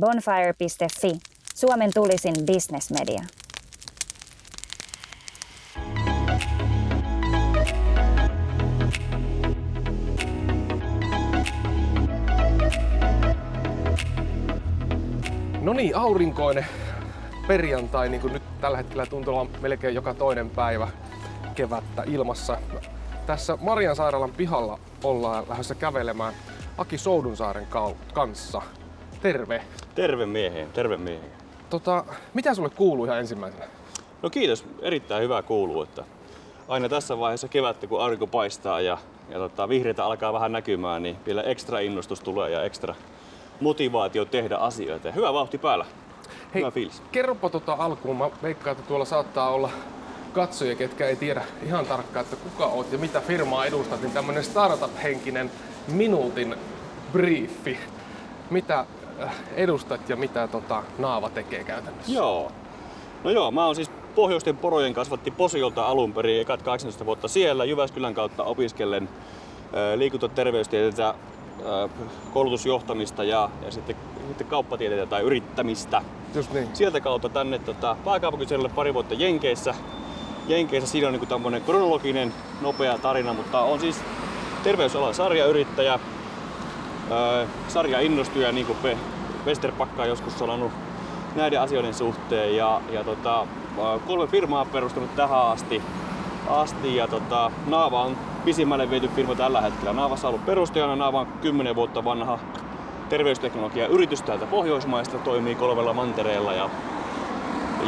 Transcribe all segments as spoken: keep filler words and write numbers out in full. bonfire piste fi, Suomen tulisin businessmedia. No niin, aurinkoinen perjantai, niin kuin nyt tällä hetkellä tuntuu olla melkein joka toinen päivä kevättä ilmassa. Tässä Marian sairaalan pihalla ollaan lähdössä kävelemään Aki Soudunsaaren kanssa. Terve! Terve mieheen, terve mieheen. Tota, mitä sulle kuuluu ihan ensimmäisenä? No kiitos, erittäin hyvää kuuluu. Että aina tässä vaiheessa kevättä, kun aurinko paistaa ja, ja tota, vihreitä alkaa vähän näkymään, niin vielä ekstra innostus tulee ja ekstra motivaatio tehdä asioita. Hyvä vauhti päällä. Hei, hyvä fiilis. Kerropa tota alkuun. Mä veikkaan, että tuolla saattaa olla katsoja, ketkä ei tiedä ihan tarkkaan, että kuka oot ja mitä firmaa edustat, niin tämmönen startup-henkinen minuutin briefi. Mitä edustat ja mitä tota Naava tekee käytännössä? Joo. No joo, mä oon siis pohjoisten porojen kasvatti Posiolta alun perin, ekat kahdeksantoista vuotta siellä, Jyväskylän kautta opiskellen liikuntaterveystieteitä, koulutusjohtamista ja, ja sitten, sitten kauppatieteitä tai yrittämistä. Just niin. Sieltä kautta tänne tota, pääkaupunkiseudulle pari vuotta Jenkeissä. Jenkeissä siinä on niin kuin tämmöinen kronologinen, nopea tarina, mutta on siis terveysalan sarjayrittäjä, öö, sarjainnostuja, niin kuin Vesterpakka on joskus sanonut näiden asioiden suhteen. Ja, ja tota, kolme firmaa on perustunut tähän asti. asti ja tota, Naava on pisimmälle viety firma tällä hetkellä. Naavassa on ollut perustajana. Naava on kymmenen vuotta vanha terveysteknologiayritys täältä Pohjoismaista, toimii kolmella mantereella. Ja,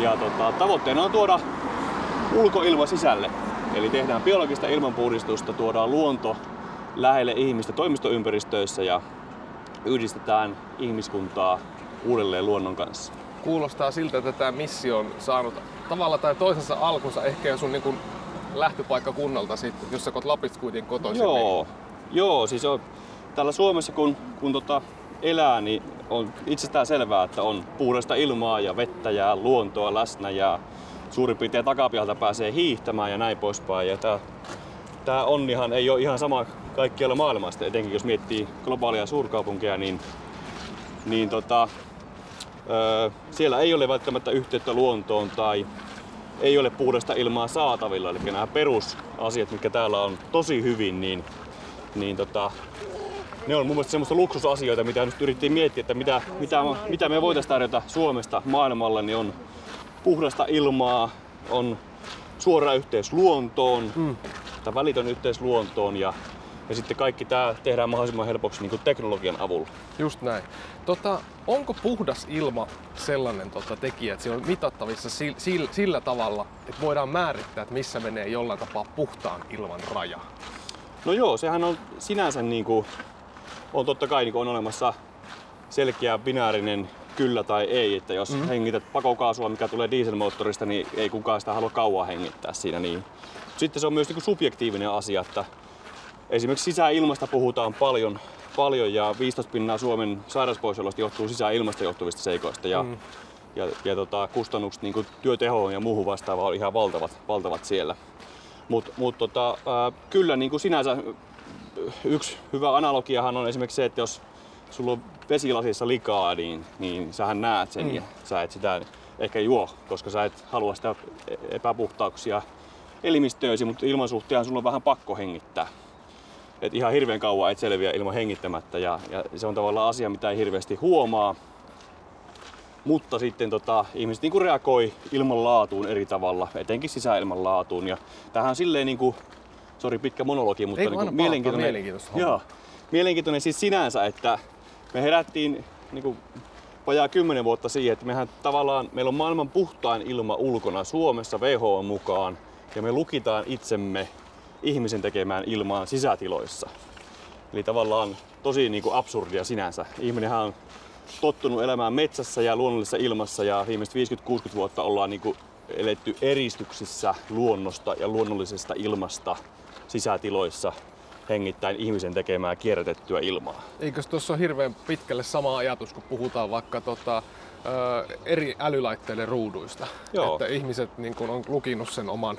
ja tota, tavoitteena on tuoda ulkoilma sisälle. Eli tehdään biologista ilmanpuhdistusta, tuodaan luonto lähelle ihmistä toimistoympäristöissä ja yhdistetään ihmiskuntaa uudelleen luonnon kanssa. Kuulostaa siltä, että tämä missio on saanut tavalla tai toisensa alkunsa ehkä jo sun niin kuin lähtöpaikkakunnalta, sitten, jos sä oot Lapista kuitenkin kotoisin. Joo, Joo siis on, täällä Suomessa kun, kun tota elää, niin on itsestään selvää, että on puhdasta ilmaa ja vettä ja luontoa läsnä ja suurin piirtein takapihalta pääsee hiihtämään ja näin poispäin. Ja tää, tää onnihan ei ole ihan sama kaikkialla maailmassa, etenkin jos miettii globaalia suurkaupunkeja, niin, niin tota, ö, siellä ei ole välttämättä yhteyttä luontoon tai ei ole puhdasta ilmaa saatavilla, eli nämä perusasiat, mitkä täällä on tosi hyvin, niin, niin tota, ne on mun mielestä semmoista luksusasioita, mitä nyt yritettiin miettiä, että mitä, mitä, mitä me voitaisiin tarjota Suomesta maailmalle, niin on puhdasta ilmaa, on suora yhteys luontoon, mm. tai välitön yhteys luontoon, ja, ja sitten kaikki tämä tehdään mahdollisimman helpoksi niin kuin teknologian avulla. Just näin. Tota, onko puhdas ilma sellainen tota, tekijä, että se on mitattavissa si- si- sillä tavalla, että voidaan määrittää, että missä menee jollain tapaa puhtaan ilman raja? No joo, sehän on sinänsä niin kuin, on totta kai niin kuin on olemassa selkeä binäärinen kyllä tai ei, että jos mm-hmm. hengität pakokaasua, mikä tulee dieselmoottorista, niin ei kukaan sitä halua kauaa hengittää siinä. Niin. Sitten se on myös niin kuin subjektiivinen asia, että esimerkiksi sisäilmasta puhutaan paljon. paljon ja viisitoista pinnaa Suomen sairauspoissaolosta johtuu sisäilmasta johtuvista seikoista ja, mm. ja, ja tota, kustannukset niin kuin työtehoon ja muuhun vastaavaan on ihan valtavat, valtavat siellä. Mut, mut, tota, äh, kyllä niin kuin sinänsä yksi hyvä analogiahan on esimerkiksi se, että jos sulla on vesilasissa likaa, niin, niin sähän näet sen mm. ja sä et sitä ehkä juo, koska sä et halua sitä epäpuhtauksia elimistöösi, mutta ilman suhteenhan sulla on vähän pakko hengittää. Et ihan hirveän kauan et selviä ilman hengittämättä ja, ja se on tavallaan asia, mitä ei hirveästi huomaa. Mutta sitten tota, ihmiset niinku reagoi ilmanlaatuun eri tavalla, etenkin sisäilmanlaatuun. Ja tämähän on silleen, niinku, sori pitkä monologi, mutta niinku palata, mielenkiintoinen, mielenkiintoinen, joo, mielenkiintoinen siis sinänsä, että me herättiin niinku vajaa kymmenen vuotta siihen, että mehän tavallaan, meillä on maailman puhtain ilma ulkona Suomessa W H O mukaan ja me lukitaan itsemme ihmisen tekemään ilmaan sisätiloissa. Eli tavallaan tosi niin kuin absurdia sinänsä. Ihminenhän on tottunut elämään metsässä ja luonnollisessa ilmassa ja viimeiset viisikymmentä kuusikymmentä vuotta ollaan niin kuin eletty eristyksissä luonnosta ja luonnollisesta ilmasta sisätiloissa hengittäen ihmisen tekemään kierrätettyä ilmaa. Eikös tuossa ole hirveän pitkälle sama ajatus, kun puhutaan vaikka tota, ö, eri älylaitteiden ruuduista? Joo. Että ihmiset niin kuin on lukinut sen oman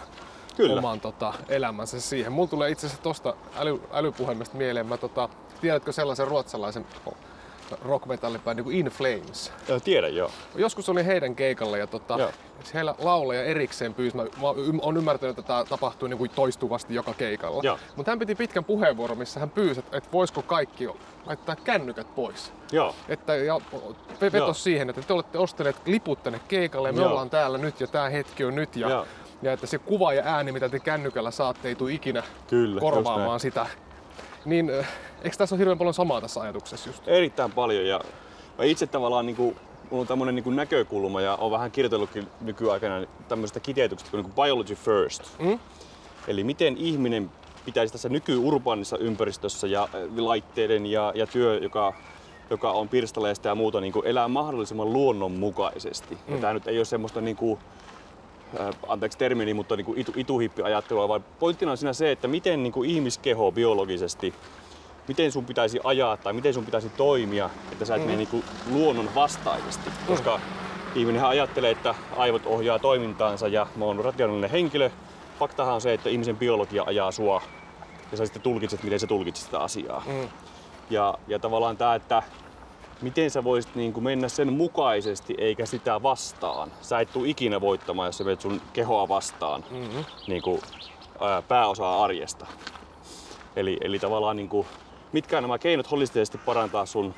Kyllä. oman tota, elämänsä siihen. Mulla tulee itse asiassa tosta äly, älypuhelimesta mieleen. Mä, tota, tiedätkö sellaisen ruotsalaisen rock-metallibändi kuin In Flames. Ja, tiedän, joo. Joskus oli heidän keikalla ja tota, heillä laulaja erikseen pyysi. Mä oon ymmärtänyt, että tämä tapahtuu niin kuin toistuvasti joka keikalla. Mutta hän piti pitkän puheenvuoron, missä hän pyysi, että voisiko kaikki laittaa kännykät pois. Joo. Että, ja vetosi siihen, että te olette ostaneet liput tänne keikalle ja me joo. ollaan täällä nyt ja tämä hetki on nyt. Ja, ja että se kuva ja ääni, mitä te kännykällä saatte, ei tule ikinä Kyllä, korvaamaan sitä. Niin, eikö tässä ole hirveän paljon samaa tässä ajatuksessa just? Erittäin paljon, ja mä itse tavallaan niin kuin, mulla on tämmönen niin kuin näkökulma ja olen vähän kirjoitellutkin nykyaikana tämmöisestä kiteytyksestä kuin biology first. Mm? Eli miten ihminen pitäisi tässä nykyurbaanissa ympäristössä ja laitteiden ja, ja työ, joka, joka on pirstaleista ja muuta, niin kuin elää mahdollisimman luonnonmukaisesti. Mm. Ja tää nyt ei ole semmoista niin kuin, anteeksi termini, mutta niin kuin ituhippiajattelua, vaan pointtina on siinä se, että miten niin kuin ihmiskeho biologisesti, miten sun pitäisi ajaa tai miten sun pitäisi toimia, että sä et mm. mene niin kuin luonnon vastaisesti. Mm. Koska ihminenhän ajattelee, että aivot ohjaa toimintaansa ja mä oon rationaalinen henkilö. Faktahan on se, että ihmisen biologia ajaa sua ja sä sitten tulkitset, miten sä tulkitset sitä asiaa. Mm. Ja, ja tavallaan tää, että miten sä voisit niin kuin mennä sen mukaisesti eikä sitä vastaan? Sä et tule ikinä voittamaan, jos sä menet sun kehoa vastaan mm-hmm. niin kuin, ää, pääosaa arjesta. Eli, eli tavallaan niin kuin, mitkä nämä keinot holistisesti parantaa sun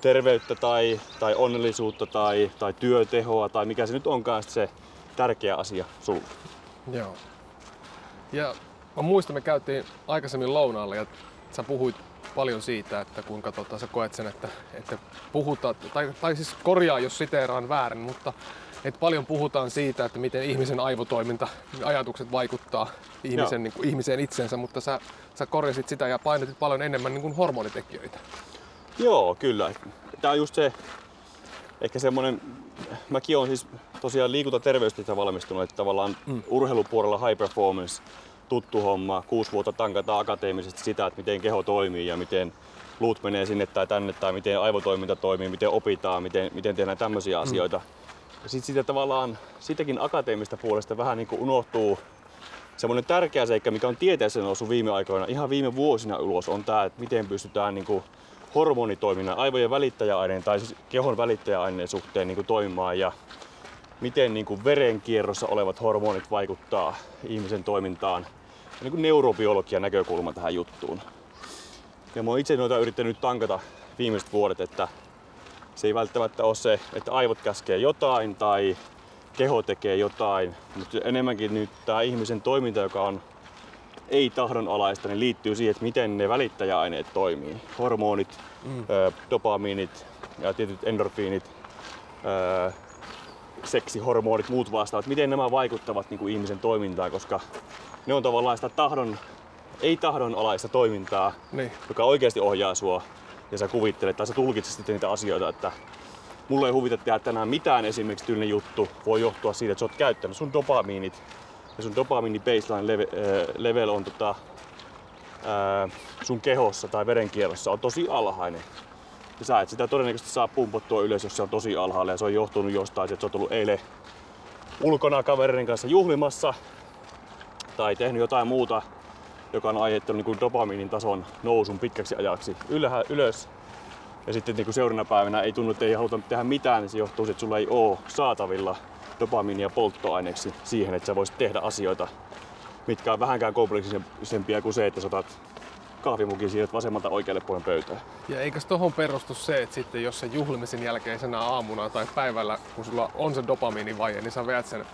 terveyttä tai, tai onnellisuutta tai, tai työtehoa tai mikä se nyt onkaan se tärkeä asia sulle. Joo. Ja mä muistan, me käytiin aikaisemmin lounaalle ja sä puhuit paljon siitä, että kuinka tota, sä koet sen, että, että puhutaan, tai, tai siis korjaa, jos siteeraan väärin, mutta että paljon puhutaan siitä, että miten ihmisen aivotoiminta, ajatukset vaikuttaa ihmisen, niin kuin, ihmiseen itsensä, mutta sä, sä korjasit sitä ja painotit paljon enemmän niin kuin hormonitekijöitä. Joo, kyllä. Tää on just se, ehkä semmonen, mäkin olen siis tosiaan liikuntaterveystieteestä valmistunut, että tavallaan mm. urheilupuolella high performance, tuttu homma. Kuusi vuotta tankataan akateemisesti sitä, että miten keho toimii ja miten luut menee sinne tai tänne tai miten aivotoiminta toimii, miten opitaan, miten, miten tehdään tämmöisiä asioita. Mm. Sitten siitä tavallaan sitäkin akateemista puolesta vähän niin kuin unohtuu semmoinen tärkeä seikka, mikä on tieteessä noussut viime aikoina, ihan viime vuosina ulos, on tämä, että miten pystytään niin kuin hormonitoiminnan, aivojen välittäjäaineen tai siis kehon välittäjäaineen suhteen niin kuin toimimaan ja miten niin kuin verenkierrossa olevat hormonit vaikuttaa ihmisen toimintaan. Niin kuin neurobiologian näkökulma tähän juttuun. Ja mä oon itse noita yrittänyt tankata viimeiset vuodet, että se ei välttämättä ole se, että aivot käskee jotain tai keho tekee jotain, mutta enemmänkin nyt tämä ihmisen toiminta, joka on ei-tahdonalaista, niin liittyy siihen, että miten ne välittäjäaineet toimii. Hormonit, mm. ö, dopamiinit ja tietyt endorfiinit, ö, seksihormonit, muut vastaavat, miten nämä vaikuttavat niin kuin ihmisen toimintaan, koska ne on tavallaan sitä tahdon, ei-tahdonalaista toimintaa, niin. joka oikeasti ohjaa sua ja sä kuvittelet tai sä tulkitset sitten niitä asioita, että mulla ei huvita tehdä tänään mitään esimerkiksi tyylinen juttu voi johtua siitä, että sä oot käyttänyt sun dopamiinit ja sun dopamiini baseline level, äh, level on tota, äh, sun kehossa tai verenkierrossa on tosi alhainen. Ja sä et sitä todennäköisesti saa pumpottua ylös, jos se on tosi alhaalla ja se on johtunut jostain, että sä oot ollut eilen ulkona kavereiden kanssa juhlimassa tai tehnyt jotain muuta, joka on aiheuttanut niin kuin dopamiinin tason nousun pitkäksi ajaksi ylhä, ylös. Ja sitten niin kuin seuraavana päivänä ei tunnu, että ei haluta tehdä mitään, niin se johtuu, että sulla ei ole saatavilla dopamiinia polttoaineeksi siihen, että sä voisit tehdä asioita, mitkä on vähänkään kompleksisempia kuin se, että sä otat kahvimukin siirryt vasemmalta oikealle puolen pöytään. Ja eikös tohon perustu se, että sitten jos sä juhlimisen jälkeisenä aamuna tai päivällä, kun sulla on se dopamiinivaje, niin sä veät sen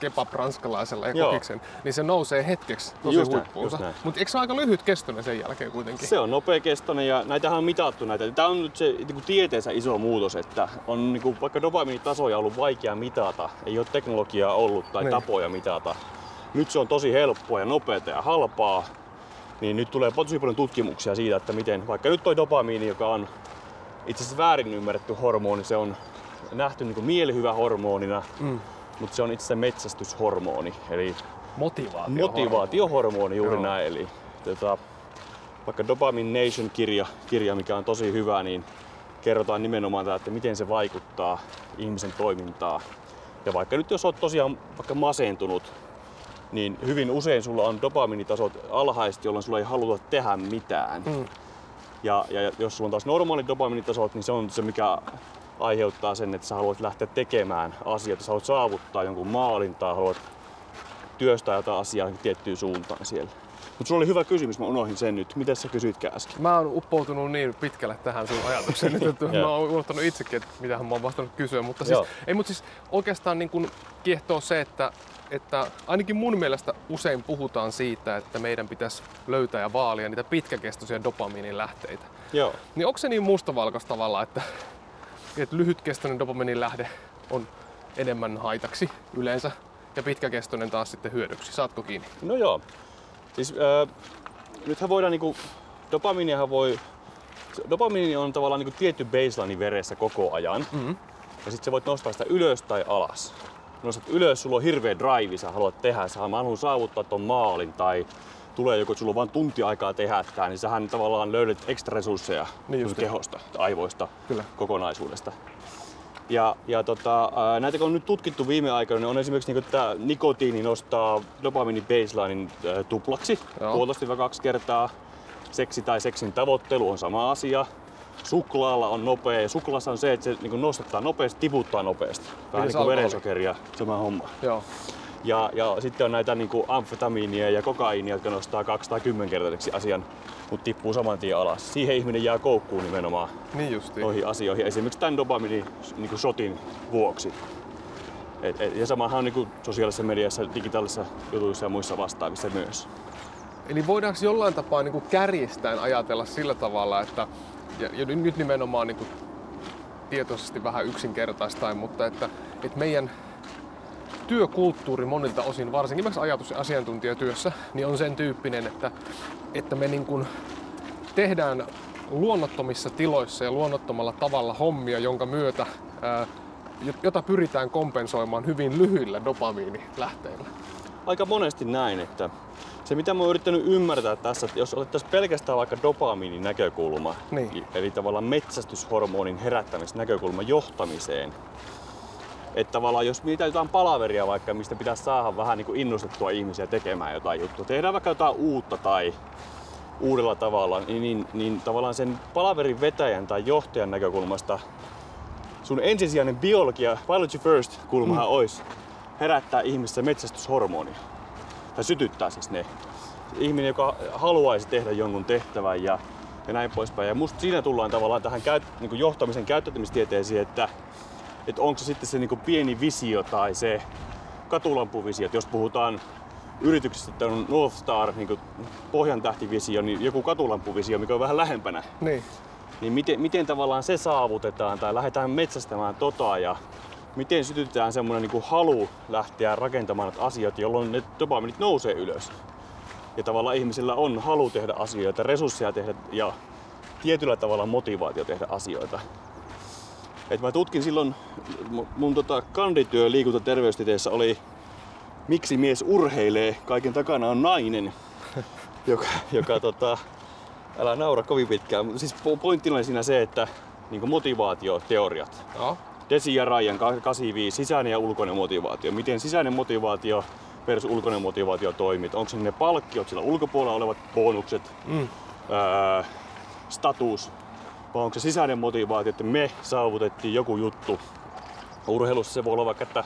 kebab-ranskalaisella ja kokiksen, niin se nousee hetkeksi tosi just huippuunsa. Mutta eikö se ole aika lyhyt kestoinen sen jälkeen kuitenkin? Se on nopea kestoinen ja näitähän on mitattu näitä. Tämä on nyt se niin kuin tieteessä iso muutos, että on niin kuin, vaikka dopamiinitasoja on ollut vaikea mitata, ei ole teknologiaa ollut tai niin. tapoja mitata. Nyt se on tosi helppoa ja nopeata ja halpaa. Niin nyt tulee tosi paljon tutkimuksia siitä, että miten vaikka nyt toi dopamiini, joka on itse asiassa väärin ymmärretty hormoni, se on nähty niin kuin mielihyvä hormonina, mm. mutta se on itse asiassa metsästyshormoni, eli motivaatiohormoni, motivaatiohormoni juuri Joo. näin. Eli, tota, vaikka Dopamine Nation-kirja, kirja, mikä on tosi hyvä, niin kerrotaan nimenomaan tämä, että miten se vaikuttaa ihmisen toimintaan. Ja vaikka nyt jos olet tosiaan vaikka masentunut, niin hyvin usein sulla on dopamiinitasot alhaiset, jolloin sulla ei haluta tehdä mitään. Mm. Ja, ja jos sulla on taas normaalit dopaminitasot, niin se on se, mikä aiheuttaa sen, että sä haluat lähteä tekemään asioita, sä haluat saavuttaa jonkun maalin tai haluat työstää jotain asiaa tiettyyn suuntaan siellä. Mutta sulla oli hyvä kysymys, mä unohdin sen nyt. Miten sä kysytkään äsken? Mä oon uppoutunut niin pitkälle tähän sun ajatukseen nyt, että mä oon unohtanut itsekin, että mitähän mä oon vastannut kysyä. Mutta siis, ei, mutta siis oikeastaan niin kun kiehtoo se, että, että ainakin mun mielestä usein puhutaan siitä, että meidän pitäisi löytää ja vaalia niitä pitkäkestoisia dopamiinin lähteitä. Joo. Niin onko se niin mustavalkoista tavalla, että, että lyhytkestoinen dopamiinin lähde on enemmän haitaksi yleensä ja pitkäkestoinen taas sitten hyödyksi? Saatko kiinni? No joo. Siis, äh, nythän voidaan niinku, dopamiinihan voi, dopamiini on tavallaan niinku tietty baseline veressä koko ajan, mm-hmm. ja sit sä voit nostaa sitä ylös tai alas. Nostat ylös, sulla on hirveä drive, sä haluat tehdä, sä haluat saavuttaa ton maalin, tai tulee joku, että sulla on vain tunti aikaa tehdä tää, niin sähän tavallaan löydät ekstra resursseja niin kehosta, aivoista, kyllä. kokonaisuudesta. Ja, ja tota, näitä kun on nyt tutkittu viime aikoina, niin on esimerkiksi niin, että nikotiini nostaa dopamiini baselinein äh, tuplaksi, puolitoista kaksi kertaa. Seksi tai seksin tavoittelu on sama asia. Suklaalla on nopea, ja suklaassa on se, että se niin nostattaa nopeasti, tiputtaa nopeasti. Vähän niin kuin verensokeria, sama homma. Joo. Ja, ja sitten on näitä niin kuin amfetamiinia ja kokaiinia, jotka nostaa kaksisataakymmenen kertaiseksi asian, mutta tippuu saman tien alas. Siihen ihminen jää koukkuun nimenomaan niin noihin asioihin, esimerkiksi tämän dopaminin niin shotin vuoksi. Et, et, ja samahan on niin kuin sosiaalisessa mediassa, digitaalisissa jutuissa ja muissa vastaavissa myös. Eli voidaanko jollain tapaa niin kuin kärjistäen ajatella sillä tavalla, että ja, ja nyt nimenomaan niin kuin tietoisesti vähän yksinkertaistain, mutta että, että meidän työkulttuuri monilta osin, varsinkin ajatus- ja asiantuntijatyössä, niin on sen tyyppinen, että, että me niin kuin tehdään luonnottomissa tiloissa ja luonnottomalla tavalla hommia, jonka myötä, ää, jota pyritään kompensoimaan hyvin lyhyillä dopamiinilähteillä. Aika monesti näin, että se mitä mä oon yrittänyt ymmärtää tässä, että jos otettaisiin pelkästään vaikka dopamiinin näkökulma, niin. eli tavallaan metsästyshormonin herättämisen näkökulma johtamiseen, että tavallaan jos mietitään jotain palaveria vaikka, mistä pitäisi saada vähän niin kuin innostettua ihmisiä tekemään jotain juttua, tehdään vaikka jotain uutta tai uudella tavalla, niin, niin, niin tavallaan sen palaverin vetäjän tai johtajan näkökulmasta sun ensisijainen biologia, biology first kulmahan mm. olisi herättää ihmisissä metsästyshormoni tai sytyttää siis ne. Ihminen, joka haluaisi tehdä jonkun tehtävän ja, ja näin poispäin. Ja musta siinä tullaan tavallaan tähän käyt, niin kuin johtamisen käyttäytymistieteeseen, että että onko se sitten se niinku pieni visio tai se katulampuvisio, että jos puhutaan yrityksistä, että on North Star, niinku pohjantähtivisio, niin joku katulampuvisio, mikä on vähän lähempänä. Niin. Niin miten, miten tavallaan se saavutetaan tai lähdetään metsästämään tota ja miten sytytetään semmoinen niinku halu lähteä rakentamaan asioita, jolloin ne dopamiinit nousee ylös. Ja tavallaan ihmisillä on halu tehdä asioita, resursseja tehdä ja tietyllä tavalla motivaatio tehdä asioita. Et mä tutkin silloin, mun tota kandityö liikunta- ja terveystieteissä oli miksi mies urheilee, kaiken takana on nainen, joka, joka tota, älä naura kovin pitkään. Siis pointtina oli siinä se, että niinku motivaatioteoriat. No. Deci ja Ryan, kahdeksankymmentäviisi, sisäinen ja ulkoinen motivaatio. Miten sisäinen motivaatio versus ulkoinen motivaatio toimii. Onko ne palkkiot, siellä ulkopuolella olevat bonukset, mm. öö, status. Vai onko se sisäinen motivaatio, että me saavutettiin joku juttu. Urheilussa se voi olla vaikka, että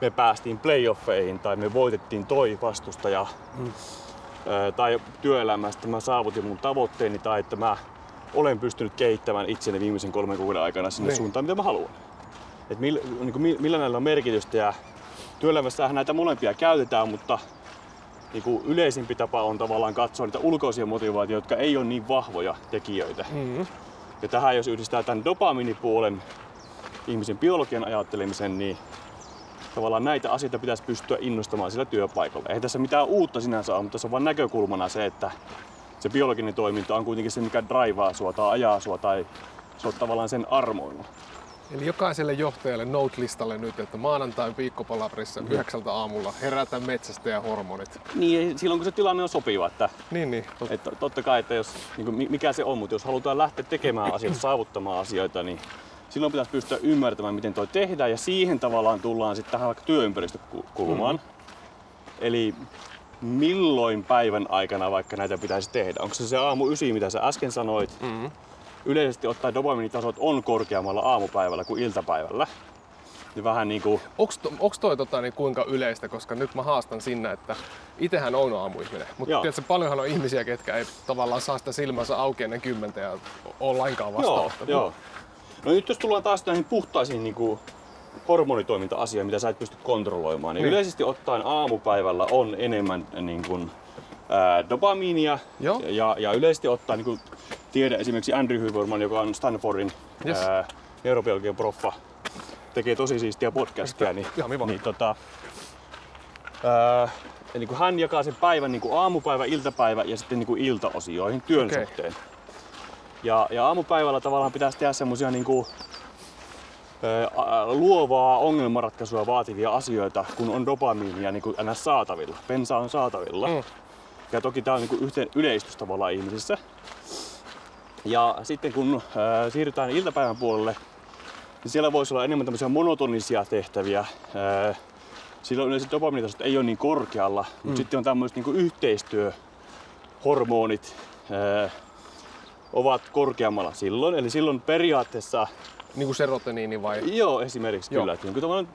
me päästiin playoffeihin tai me voitettiin toi vastustaja. Mm. Tai työelämästä mä saavutin mun tavoitteeni tai että mä olen pystynyt kehittämään itseni viimeisen kolmen kuukauden aikana sinne ne. suuntaan, mitä mä haluan. Et millä, niin kuin, millä näillä on merkitystä ja työelämässähän näitä molempia käytetään, mutta niin kuin yleisimpi tapa on tavallaan katsoa niitä ulkoisia motivaatioita, jotka ei ole niin vahvoja tekijöitä. Mm. Ja tähän jos yhdistää tämän dopamiinipuolen ihmisen biologian ajattelemisen, niin tavallaan näitä asioita pitäisi pystyä innostamaan sillä työpaikalla. Ei tässä mitään uutta sinänsä ole, mutta tässä on vain näkökulmana se, että se biologinen toiminta on kuitenkin se, mikä draivaa sua tai ajaa sua tai se on tavallaan sen armoilla. Eli jokaiselle johtajalle note-listalle nyt, että maanantain viikkopalaverissa yhdeksältä aamulla herätä metsästäjähormonit. Niin, silloin kun se tilanne on sopiva. Että, niin, niin. Tot... Että totta kai, että jos, niin kuin, mikä se on, mutta jos halutaan lähteä tekemään asioita, saavuttamaan asioita, niin silloin pitäisi pystyä ymmärtämään, miten toi tehdään ja siihen tavallaan tullaan sitten tähän vaikka työympäristökulmaan. Mm-hmm. Eli milloin päivän aikana vaikka näitä pitäisi tehdä? Onko se se aamu ysi, mitä sä äsken sanoit? Mm-hmm. Yleisesti ottaen dopaminitasot on korkeammalla aamupäivällä kuin iltapäivällä. Niin vähän niinku... Onks, to, onks toi tota, niin kuinka yleistä, koska nyt mä haastan sinne, että itsehän on aamuihminen, mutta tiedätkö, paljonhan on ihmisiä, ketkä ei tavallaan saa sitä silmänsä auki ennen kymmentä ja ole lainkaan vastaanottanut. Joo, joo. No nyt jos tullaan taas näihin puhtaisiin niinku hormonitoiminta-asioihin, mitä sä et pysty kontrolloimaan, niin, niin. Yleisesti ottaen aamupäivällä on enemmän niin kuin, ää, dopamiinia ja, ja yleisesti ottaen niin kuin tiedä esimerkiksi Andrew Huberman, joka on Stanfordin yes. ää, neurobiologian proffa, tekee tosi siistiä podcastia, niin, niin, tota, ää, niin kuin hän jakaa sen päivän niin kuin aamupäivä, iltapäivä ja sitten niin kuin iltaosioihin työn okay. suhteen. Ja, ja aamupäivällä tavallaan pitäisi tehdä semmoisia niin kuin luovaa ongelmanratkaisua vaativia asioita, kun on dopamiinia niin kuin ns. Saatavilla. Bensa on saatavilla. Mm. Ja toki tämä on niin yhteen yleistys tavallaan ihmisissä. Ja sitten kun äh, siirrytään iltapäivän puolelle, niin siellä voisi olla enemmän tämmöisiä monotonisia tehtäviä. Äh, silloin yleensä dopaminitasot ei ole niin korkealla, mm. mutta sitten on tämmöiset niin kuin yhteistyöhormonit äh, ovat korkeammalla silloin. Eli silloin periaatteessa niin kuin serotoniini vai? Joo, esimerkiksi Joo. kyllä. Niin kuin tämän,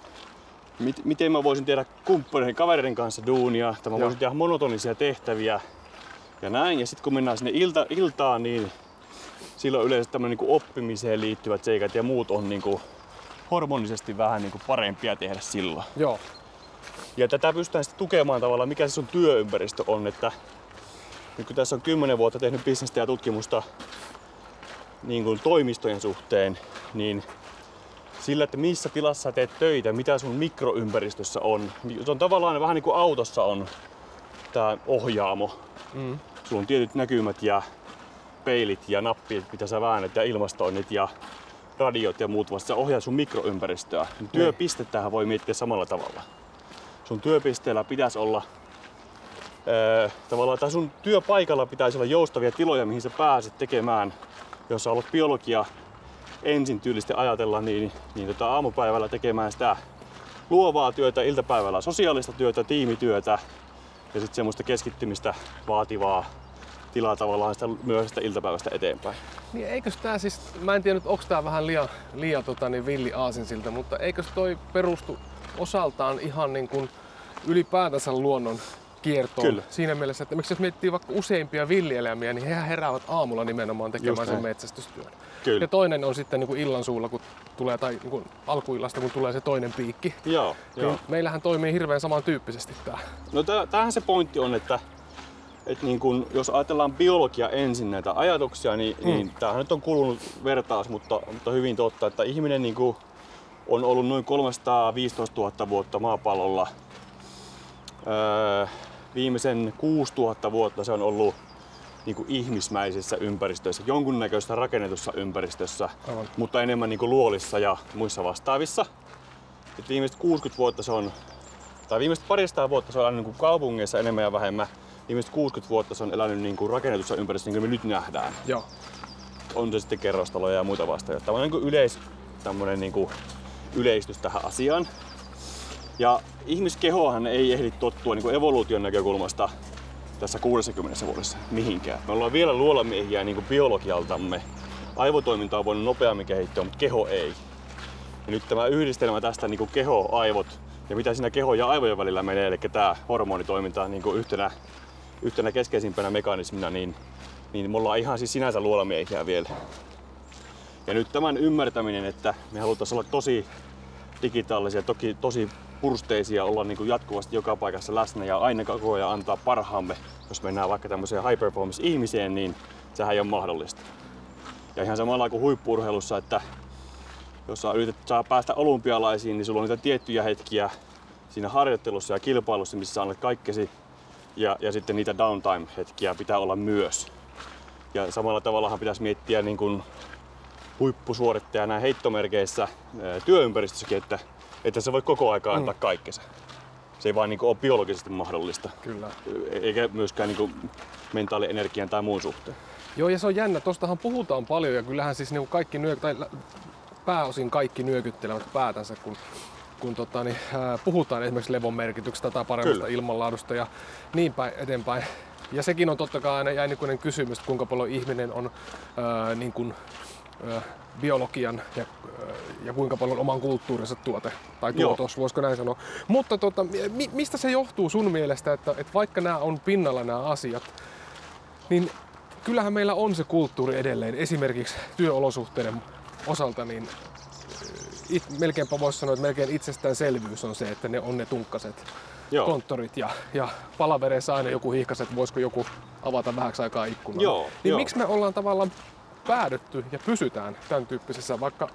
mit, miten mä voisin tehdä kumppaneiden kavereiden kanssa duunia, mä voisin tehdä monotonisia tehtäviä ja näin. Ja sitten kun mennään sinne ilta, iltaan, niin silloin yleensä tämmöinen niin kuin oppimiseen liittyvät seikat ja muut on niin kuin hormonisesti vähän niin kuin parempia tehdä silloin. Joo. Ja tätä pystytään sitten tukemaan tavallaan, mikä se sun työympäristö on. Että, nyt kun tässä on kymmenen vuotta tehnyt bisnestä ja tutkimusta niin kuin toimistojen suhteen, niin sillä, että missä tilassa teet töitä, mitä sun mikroympäristössä on. Se on tavallaan vähän niin kuin autossa on tää ohjaamo. Mm. Sulla on tietyt näkymät ja peilit ja nappit, mitä sä väännät ja ilmastoinnit ja radiot ja muut vasta. Se ohjaa sun mikroympäristöä. Työpistettähän voi miettiä samalla tavalla. Sun työpisteellä pitäisi olla öö, tavallaan, tai sun työpaikalla pitäisi olla joustavia tiloja, mihin sä pääset tekemään. Jos sä haluat biologiaa ensin tyylisesti ajatella, niin, niin tota aamupäivällä tekemään sitä luovaa työtä, iltapäivällä sosiaalista työtä, tiimityötä ja sitten semmoista keskittymistä vaativaa tilaa tavallaan sitä myöhäisestä iltapäivästä eteenpäin. Niin eikös tää siis, mä en tiedä nyt onks tää vähän liian, liian tota, niin villi aasinsilta, mutta eikös toi perustu osaltaan ihan niin kuin ylipäätänsä luonnon kiertoon. Kyllä. Siinä mielessä, että miksi jos miettii vaikka useimpia villieläimiä, niin hehän heräävät aamulla nimenomaan tekemään sen metsästystyön. Kyllä. Ja toinen on sitten niin kuin illan suulla, kun tulee, tai niin kuin alkuillasta, kun tulee se toinen piikki. Joo, niin joo. Meillähän toimii hirveän samantyyppisesti tämä. No tämähän se pointti on, että, että niin kun, jos ajatellaan biologia ensin näitä ajatuksia, niin, mm. niin tämähän nyt on kulunut vertaus, mutta, mutta hyvin totta, että ihminen niin kuin on ollut noin kolmesataaviisitoistatuhatta vuotta maapallolla. Öö, Viimeisen kuusituhatta vuotta se on ollut niin kuin ihmismäisissä ympäristöissä, jonkunnäköisessä rakennetussa ympäristössä, Aivan. mutta enemmän niin kuin luolissa ja muissa vastaavissa. Et viimeiset kuusikymmentä vuotta se on, tai viimeiset parisataa vuotta se on elänyt niin kuin kaupungeissa enemmän ja vähemmän. Viimeiset kuusikymmentä vuotta se on elänyt niin kuin rakennetussa ympäristössä, niin kuin me nyt nähdään. Joo. On se sitten kerrostaloja ja muita vastaavia. Tämä on niin kuin yleis, tämmöinen niin kuin yleistys tähän asiaan. Ja ihmiskehohan ei ehdi tottua niin evoluution näkökulmasta tässä kuudessakymmenessä vuodessa mihinkään. Me ollaan vielä luolamiehiä niin kuin biologialtamme. Aivotoiminta on voinut nopeammin kehittyä, mutta keho ei. Ja nyt tämä yhdistelmä tästä niin kuin keho, aivot ja mitä siinä keho ja aivojen välillä menee, eli tämä hormonitoiminta niin kuin yhtenä, yhtenä keskeisimpänä mekanismina, niin, niin me ollaan ihan siis sinänsä luolamiehiä vielä. Ja nyt tämän ymmärtäminen, että me halutaan olla tosi digitaalisia, toki tosi pursteisia, olla niin kuin jatkuvasti joka paikassa läsnä ja aina koko ajan antaa parhaamme. Jos mennään vaikka tämmöiseen high performance ihmiseen, niin sehän ei ole mahdollista. Ja ihan samalla kuin huippu-urheilussa, että jos sä yrität saa päästä olympialaisiin, niin sulla on niitä tiettyjä hetkiä siinä harjoittelussa ja kilpailussa, missä sä annat kaikkesi. Ja, ja sitten niitä downtime-hetkiä pitää olla myös. Ja samalla tavallahan pitäisi miettiä niin kuin huippusuorittajana näin heittomerkeissä työympäristössäkin, että Että sä voi koko aikaa antaa mm. kaikkensa. Se ei vaan niinku ole biologisesti mahdollista. Kyllä. Eikä myöskään niinku mentaalienergian tai muun suhteen. Joo, ja se on jännä. Tuostahan puhutaan paljon ja kyllähän siis niinku kaikki nyö... tai pääosin kaikki nyökyttelevät päätänsä, kun kun tota, niin, ää, puhutaan esimerkiksi levon merkityksestä tai paremmasta ilmanlaadusta ja niin päin eteenpäin. Ja sekin on totta kai aina jäänikuinen kysymys, kuinka paljon ihminen on ää, niin kuin, ää, biologian ja, ja kuinka paljon oman kulttuurinsa tuote tai tuotos, voisiko näin sanoa. Mutta tota, mi, mistä se johtuu sun mielestä, että, että vaikka nämä on pinnalla nämä asiat, niin kyllähän meillä on se kulttuuri edelleen esimerkiksi työolosuhteiden osalta, niin it, melkeinpä voisi sanoa, että melkein itsestäänselvyys on se, että ne on ne tunkkaset Joo. konttorit ja, ja palavereissa aina joku hiihkas, että voisiko joku avata vähäksi aikaa ikkunan. Joo, niin jo. Miksi me ollaan tavallaan päädytty ja pysytään tämän tyyppisessä, vaikka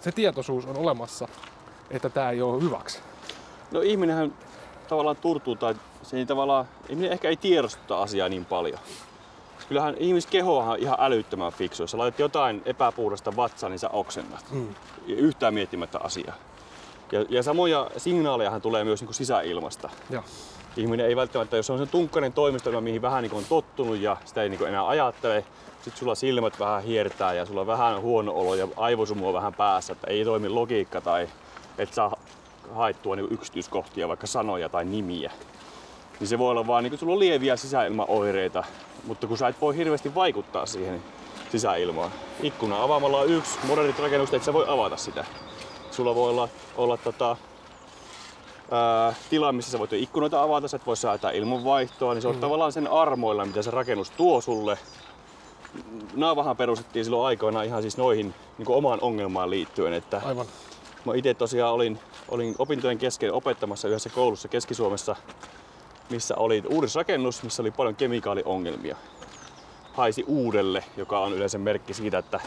se tietoisuus on olemassa, että tämä ei ole hyväksi? No ihminenhän tavallaan turtuu tai se ei tavallaan, ihminen ehkä ei tiedosta asiaa niin paljon. Kyllähän ihmiskehohan on ihan älyttömän fiksu. Jos sä laitat jotain epäpuhdasta vatsaan, niin sä oksennat. Mm. Yhtään miettimättä asiaa. Ja, ja samoja signaalejahan tulee myös niin kuin sisäilmasta. Ja. Ihminen ei välttämättä, jos on sen tunkkainen toimistelma, mihin vähän niin kuin on tottunut ja sitä ei niin kuin enää ajattele, sitten sulla silmät vähän hiertää ja sulla on vähän huono olo ja aivosumua vähän päässä, että ei toimi logiikka tai et saa haettua niin kuin yksityiskohtia, vaikka sanoja tai nimiä. Niin se voi olla vaan, niin kuin sulla on lieviä sisäilmaoireita, mutta kun sä et voi hirveästi vaikuttaa siihen sisäilmaan. Ikkuna avaamalla on yksi, modernit rakennukset, et sä voi avata sitä. Sulla voi olla, olla tota, ää, tila, missä sä voit ikkunoita avata, sä et voi säätää ilmanvaihtoa, niin se on mm. tavallaan sen armoilla, mitä se rakennus tuo sulle. Naavahan perustettiin silloin aikoinaan ihan siis noihin niin omaan ongelmaan liittyen. Että Aivan. Mä ite tosiaan olin, olin opintojen kesken opettamassa yhdessä koulussa Keski-Suomessa, missä oli uudessa rakennus, missä oli paljon kemikaaliongelmia. Haisi uudelle, joka on yleensä merkki siitä, että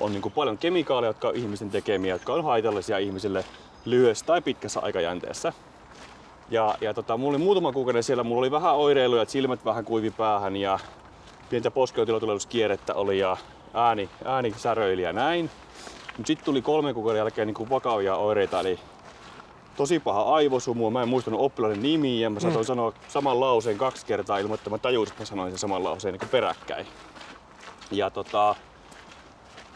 on niin kuin paljon kemikaaleja, jotka on ihmisten tekemiä, jotka on haitallisia ihmisille lyhyessä tai pitkässä aikajänteessä. Ja, ja tota, mulla oli muutama kuukauden siellä, mulla oli vähän oireiluja, silmät vähän kuivi päähän ja pientä poskeutilotulehduskierrettä oli ja ääni, ääni säröili ja näin. Mutta sitten tuli kolmen kuukauden jälkeen niin kuin vakavia oireita, eli tosi paha aivosumua, mä en muistanut oppilaiden nimiä, mä saatoin mm. sanoa saman lauseen kaksi kertaa ilman, että mä tajusin, että mä sanoin sen saman lauseen niin kuin peräkkäin. Ja tota,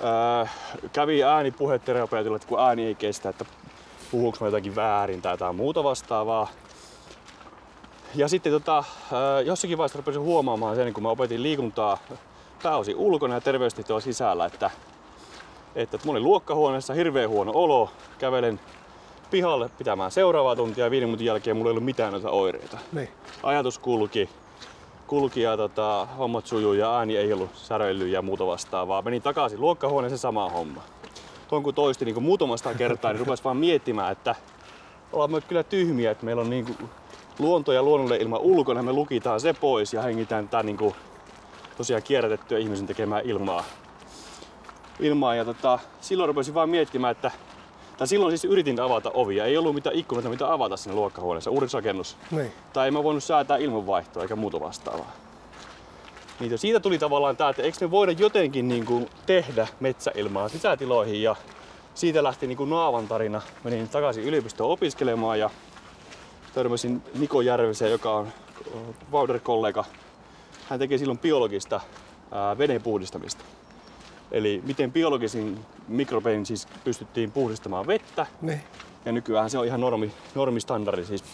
ää, kävi ääni puheterapeutilla, että kun ääni ei kestä, että puhuuks mä jotakin väärin tai jotain muuta vastaavaa. Ja sitten tota, ää, jossakin vaiheessa rupesin huomaamaan sen, kun mä opetin liikuntaa pääosin ulkona ja terveystieto sisällä, että, että, että mä olin luokkahuoneessa, hirveän huono olo, kävelen pihalle pitämään seuraavaa tuntia ja viiden minuutin jälkeen mulla ei ollut mitään noita oireita. Niin. Ajatus kulki, kulki ja tota, hommat sujui ja ääni ei ollut säröillyt ja muuta vastaavaa. Menin takaisin luokkahuoneeseen sama homma. Tuon kun toisti niin kuin muutamasta kertaa, niin rupesi vaan miettimään, että ollaan me kyllä tyhmiä, että meillä on niin kuin luonto ja luonnolle ilman ulkona, me lukitaan se pois ja hengitään tätä niin kuin tosiaan kierrätettyä ihmisen tekemään ilmaa. ilmaa ja tota, silloin rupesin vaan miettimään, että tai silloin siis yritin avata ovia. Ei ollut mitään ikkunoita, mitä avata sinne luokkahuoneessa. Uudet rakennus. Niin. Tai en mä voinut säätää ilmanvaihtoa eikä muuta vastaavaa. Niin siitä tuli tavallaan tää, että eikö me voida jotenkin niin kuin tehdä metsäilmaa sisätiloihin. Ja siitä lähti niin kuin Naavan tarina. Menin takaisin yliopistoon opiskelemaan ja törmäsin Niko Järvisen, joka on Wouter-kollega. Hän teki silloin biologista ää, veden puhdistamista. Eli miten biologisin mikrobein siis pystyttiin puhdistamaan vettä. Ne. Ja nykyään se on ihan normi, normistandardi, siis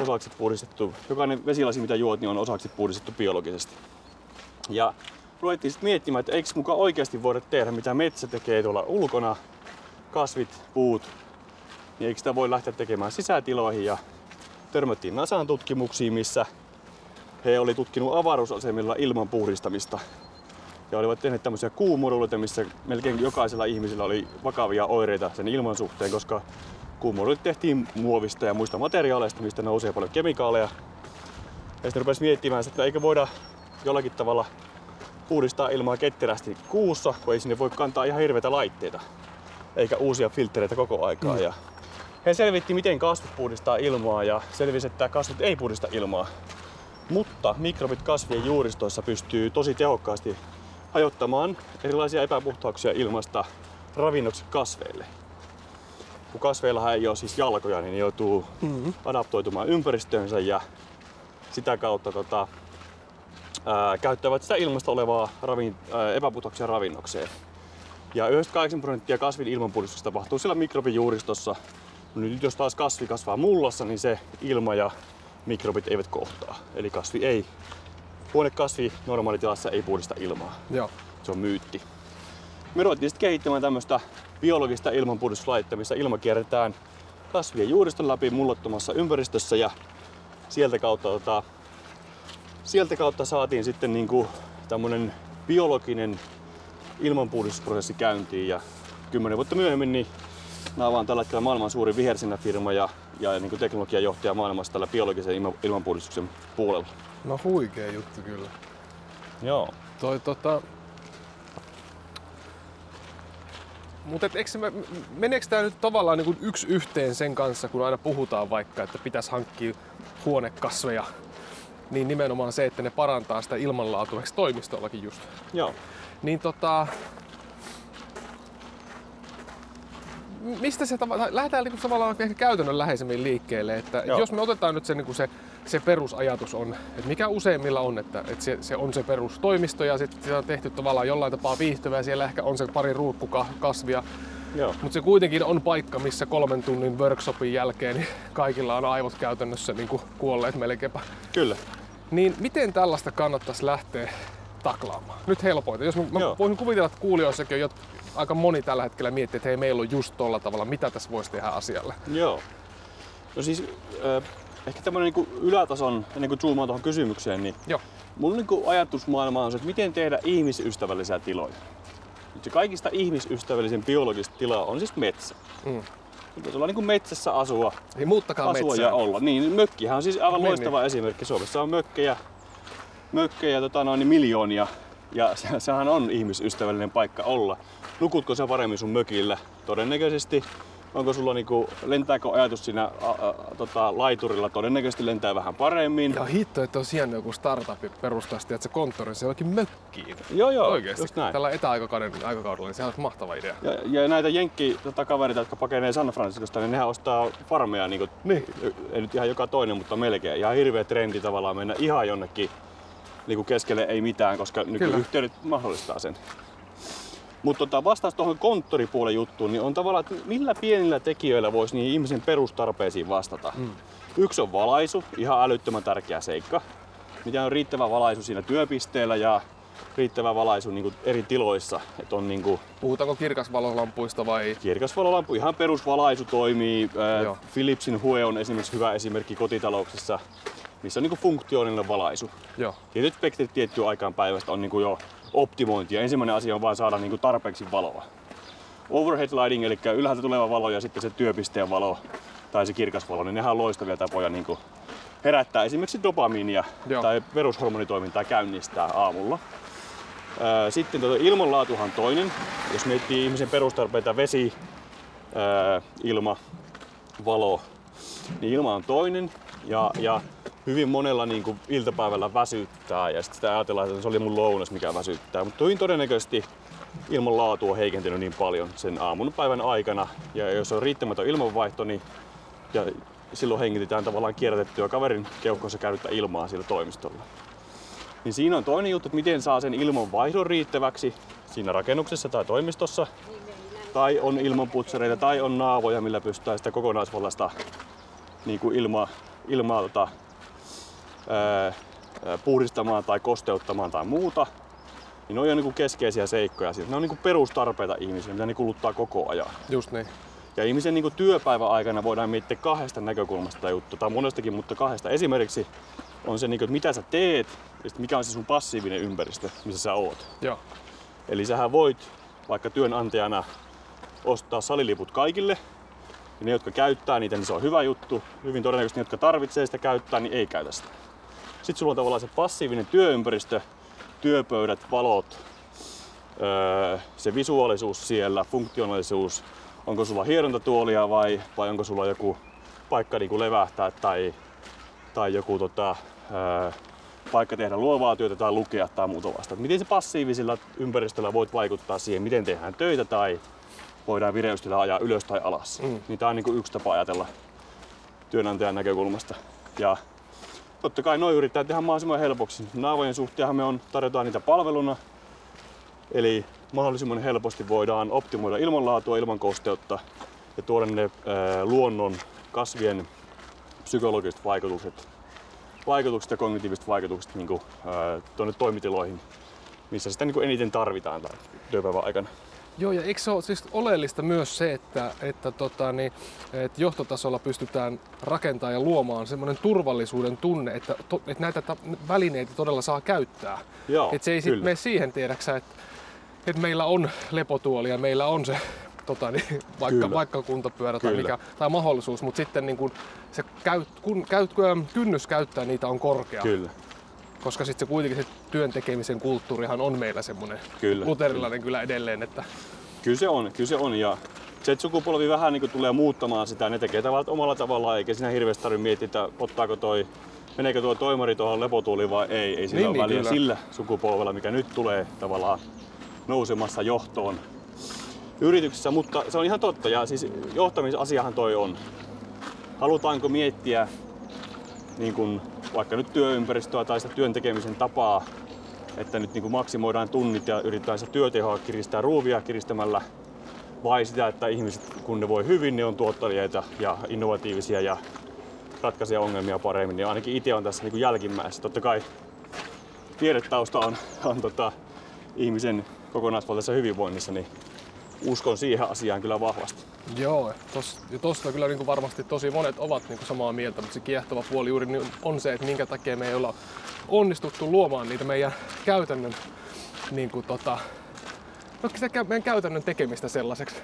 osaksi puhdistettu. Jokainen vesilasi, mitä juot, niin on osaksi puhdistettu biologisesti. Ja ruvettiin sitten miettimään, että eikö mukaan oikeasti voida tehdä, mitä metsä tekee tuolla ulkona, kasvit, puut. Niin eikö sitä voi lähteä tekemään sisätiloihin. Ja törmättiin NASAn tutkimuksiin, missä he oli tutkinut avaruusasemilla ilman puhdistamista. Ja olivat tehneet tämmöisiä kuumuoduleita, missä melkein jokaisella ihmisellä oli vakavia oireita sen ilman suhteen, koska kuumuodulit tehtiin muovista ja muista materiaaleista, mistä nousee paljon kemikaaleja. Ja sitten rupesi miettimään, että eikö voida jollakin tavalla puhdistaa ilmaa ketterästi kuussa, kun ei sinne voi kantaa ihan hirveitä laitteita, eikä uusia filttereitä koko aikaa. Mm. Ja he selvitti, miten kasvit puhdistaa ilmaa ja selvisi, että kasvit ei puhdista ilmaa, mutta mikrobit kasvien juuristoissa pystyy tosi tehokkaasti hajottamaan erilaisia epäpuhtauksia ilmasta ravinnoksi kasveille. Kun kasveillahan ei ole siis jalkoja, niin ne joutuu mm-hmm. adaptoitumaan ympäristöönsä ja sitä kautta tota, ää, käyttävät sitä ilmasta olevaa ravin, ää, epäpuhtauksia ravinnokseen. Ja yhdeksänkymmentäkahdeksan prosenttia kasvin ilmanpuhdistuksesta tapahtuu siellä mikrobijuuristossa, Nyt jos taas kasvi kasvaa mullossa, niin se ilma ja mikrobit eivät kohtaa. Eli kasvi ei, huonekasvi normaalitilassa ei puhdista ilmaa. Joo. Se on myytti. Me ruvettiin sitten kehittämään tämmöistä biologista ilmanpuhdistuslaitetta, missä ilma kierretään kasvien juuriston läpi mullottomassa ympäristössä ja sieltä kautta, tota, sieltä kautta saatiin sitten niinku tämmönen biologinen ilmanpuhdistusprosessi käyntiin ja kymmenen vuotta myöhemmin niin Naava on tällä hetkellä maailman suurin vihersintäfirma ja, ja niin kuin teknologiajohtaja maailmassa tällä biologisen ilmanpuhdistuksen puolella. No huikea juttu kyllä. Joo. Toi tota... Mut et eikö, meneekö tää nyt tavallaan niin kuin yksi yhteen sen kanssa, kun aina puhutaan vaikka, että pitäisi hankkia huonekasveja, niin nimenomaan se, että ne parantaa sitä ilmanlaatua, eikö toimistollakin just? Joo. Niin tota... Mistä se tava- lähdetään niinku tavallaan ehkä käytännön läheisemmin liikkeelle, että Joo. jos me otetaan nyt se, niinku se, se perusajatus on, että mikä useimmilla on, että, että se, se on se perustoimisto ja sitten se on tehty tavallaan jollain tapaa viihtyvää, siellä ehkä on se pari ruukkukasvia, mutta se kuitenkin on paikka, missä kolmen tunnin workshopin jälkeen niin kaikilla on aivot käytännössä niinku kuolleet melkeinpä. Kyllä. Niin miten tällaista kannattaisi lähteä taklaamaan? Nyt helpoita. Jos mä, mä voisin kuvitella, että kuulijoissakin on aika moni tällä hetkellä miettii, että hei, meillä on just tolla tavalla, mitä tässä voisi tehdä asialle. Joo. No siis äh, ehkä tämmönen niin ylätason, ennen kuin zoomaan tuohon kysymykseen, niin Joo. mun niin kuin ajatusmaailma on se, että miten tehdä ihmisystävällisiä tiloja. Se kaikista ihmisystävällisin biologista tilaa on siis metsä. Mm. Pitäisi olla niin kuin metsässä asua, ei, muuttakaa asua metsään. Ja olla. Niin, mökkihän on siis aivan Meni. loistava esimerkki. Suomessa on mökkejä, mökkejä tota noin, miljoonia. Ja se, sehän on ihmisystävällinen paikka olla. Nukutko sä paremmin sun mökillä? Todennäköisesti. Onko sulla niinku, lentääkö ajatus siinä a, a, tota, laiturilla? Todennäköisesti lentää vähän paremmin. Ja hitto, että on hieno joku startupi perustaisesti, että se konttori se jollakin mökkiin. Joo joo, oikeesti. Just näin. Tällä etäaikakaudella, niin sehän on mahtava idea. Ja, ja näitä jenkkikavereita, jotka pakenee San Franciscosta, niin nehän ostaa farmeja. Niinku, niin. Ei nyt ihan joka toinen, mutta melkein. Ihan hirveä trendi tavallaan mennä ihan jonnekin. Niin keskelle ei mitään, koska nykyyhteydet mahdollistaa sen. Mutta tota, vastaus tuohon konttoripuolen juttuun, niin on tavallaan, että millä pienillä tekijöillä voisi niihin ihmisen perustarpeisiin vastata. Mm. Yksi on valaisu, ihan älyttömän tärkeä seikka. Mitä on riittävä valaisu siinä työpisteellä ja riittävä valaisu niin eri tiloissa. Et on, niin kuin, puhutaanko kirkasvalolampuista vai? Kirkasvalolampu, ihan perusvalaisu toimii. Joo. Philipsin Hue on esimerkiksi hyvä esimerkki kotitalouksissa. Missä on niinku funktioninen valaisu. Joo. Tietyt spektrit tiettyyn aikaan päivästä on niinku jo optimointia. Ensimmäinen asia on vaan saada niinku tarpeeksi valoa. Overhead lighting, eli ylhäältä tuleva valo ja sitten se työpisteen valo tai se kirkas valo, niin nehän on loistavia tapoja niinku herättää esimerkiksi dopamiinia Joo. tai perushormonitoimintaa käynnistää aamulla. Sitten ilmanlaatuhan toinen. Jos miettii ihmisen perustarpeita, vesi, ilma, valo, niin ilma on toinen. Ja, ja hyvin monella niin kuin iltapäivällä väsyttää ja sitten ajatellaan, että se oli mun lounas, mikä väsyttää. Mutta hyvin todennäköisesti ilmanlaatu on heikentynyt niin paljon sen aamun päivän aikana. Ja jos on riittämätön ilmanvaihto, niin ja silloin hengitetään tavallaan kierrätettyä kaverin keuhkossa käydyttä ilmaa siellä toimistolla. Niin siinä on toinen juttu, että miten saa sen ilmanvaihdon riittäväksi siinä rakennuksessa tai toimistossa. Tai on ilmanputsereita tai on naavoja, millä pystytään sitä kokonaisvaltaista niin kuin ilmaa, ilmaa tota, Öö, puhdistamaan tai kosteuttamaan tai muuta, niin ne on jo niinku keskeisiä seikkoja. Ne on niinku perustarpeita ihmisille, mitä ne kuluttaa koko ajan. Just niin. Ja ihmisen niinku työpäivän aikana voidaan miettiä kahdesta näkökulmasta tai juttu, tai monestakin, mutta kahdesta. Esimerkiksi on se, niinku, että mitä sä teet ja mikä on se sun passiivinen ympäristö, missä sä oot. Joo. Eli sähän voit vaikka työnantajana ostaa saliliput kaikille. Ja ne, jotka käyttää niitä, niin se on hyvä juttu. Hyvin todennäköisesti ne, jotka tarvitsee sitä käyttää, niin ei käytä sitä. Sitten sulla on tavallaan se passiivinen työympäristö, työpöydät, valot, öö, se visuaalisuus siellä, funktionaalisuus. Onko sulla hierontatuolia vai, vai onko sulla joku paikka niin kuin levähtää tai, tai joku tota, öö, paikka tehdä luovaa työtä tai lukea tai muuta vastaavaa. Miten se passiivisella ympäristöllä voit vaikuttaa siihen, miten tehdään töitä tai voidaan vireystila ajaa ylös tai alas. Mm. Niin tää on niinku yksi tapa ajatella työnantajan näkökulmasta. Ja totta kai noi yrittää tehdä mahdollisimman helpoksi. Naavojen suhteenhan me on, tarjotaan niitä palveluna. Eli mahdollisimman helposti voidaan optimoida ilmanlaatua, ilman kosteutta. Ja ja tuoda ne ää, luonnon kasvien psykologiset vaikutukset, vaikutukset ja kognitiiviset vaikutukset niin kuin, ää, tuonne toimitiloihin, missä sitä niin kuin eniten tarvitaan tämän työpäivän aikana. Joo, ja eikö se ole siis oleellista myös se, että, että, tota, niin, että johtotasolla pystytään rakentamaan ja luomaan semmoinen turvallisuuden tunne, että, to, että näitä ta- välineitä todella saa käyttää. Joo, että se ei sitten mene siihen, tiedäksä, että, että meillä on lepotuoli ja meillä on se tota, niin, vaikka, vaikka kuntapyörä tai, mikä, tai mahdollisuus, mutta sitten niin kun se käyt, kun, käyt, kynnys käyttää niitä on korkea. Kyllä. Koska sitten se kuitenkin se työn tekemisen kulttuurihan on meillä semmoinen luterilainen kyllä edelleen. Että... Kyllä se on, kyllä se on. Ja se, että sukupolvi vähän niin kuin tulee muuttamaan sitä, ne tekee tavallaan omalla tavallaan, eikä siinä hirveästi tarvitse miettiä, että ottaako toi, meneekö tuo toimari tuohon lepotuoliin vai ei. Ei sillä niin, ole niin, väliä kyllä. Sillä sukupolvella, mikä nyt tulee tavallaan nousemassa johtoon yrityksessä. Mutta se on ihan totta, ja siis johtamisasiahan toi on. Halutaanko miettiä niin kuin vaikka nyt työympäristöä tai sitä työn tekemisen tapaa, että nyt niin kuin maksimoidaan tunnit ja yritetään sitä työtehoa kiristää ruuvia kiristämällä, vai sitä, että ihmiset kun ne voi hyvin, ne on tuottelijaita ja innovatiivisia ja ratkaisee ongelmia paremmin. Ja ainakin itse on tässä niin kuin jälkimmäisessä. Totta kai tiedetausta on, on tota, ihmisen kokonaisvaltaisessa hyvinvoinnissa, niin uskon siihen asiaan kyllä vahvasti. Joo, tos, ja tosta kyllä niin kuin varmasti tosi monet ovat niin kuin samaa mieltä, mutta se kiehtova puoli juuri on se, että minkä takia me ei olla onnistuttu luomaan niitä meidän käytännön, niin kuin tota, no, sitä meidän käytännön tekemistä sellaiseksi,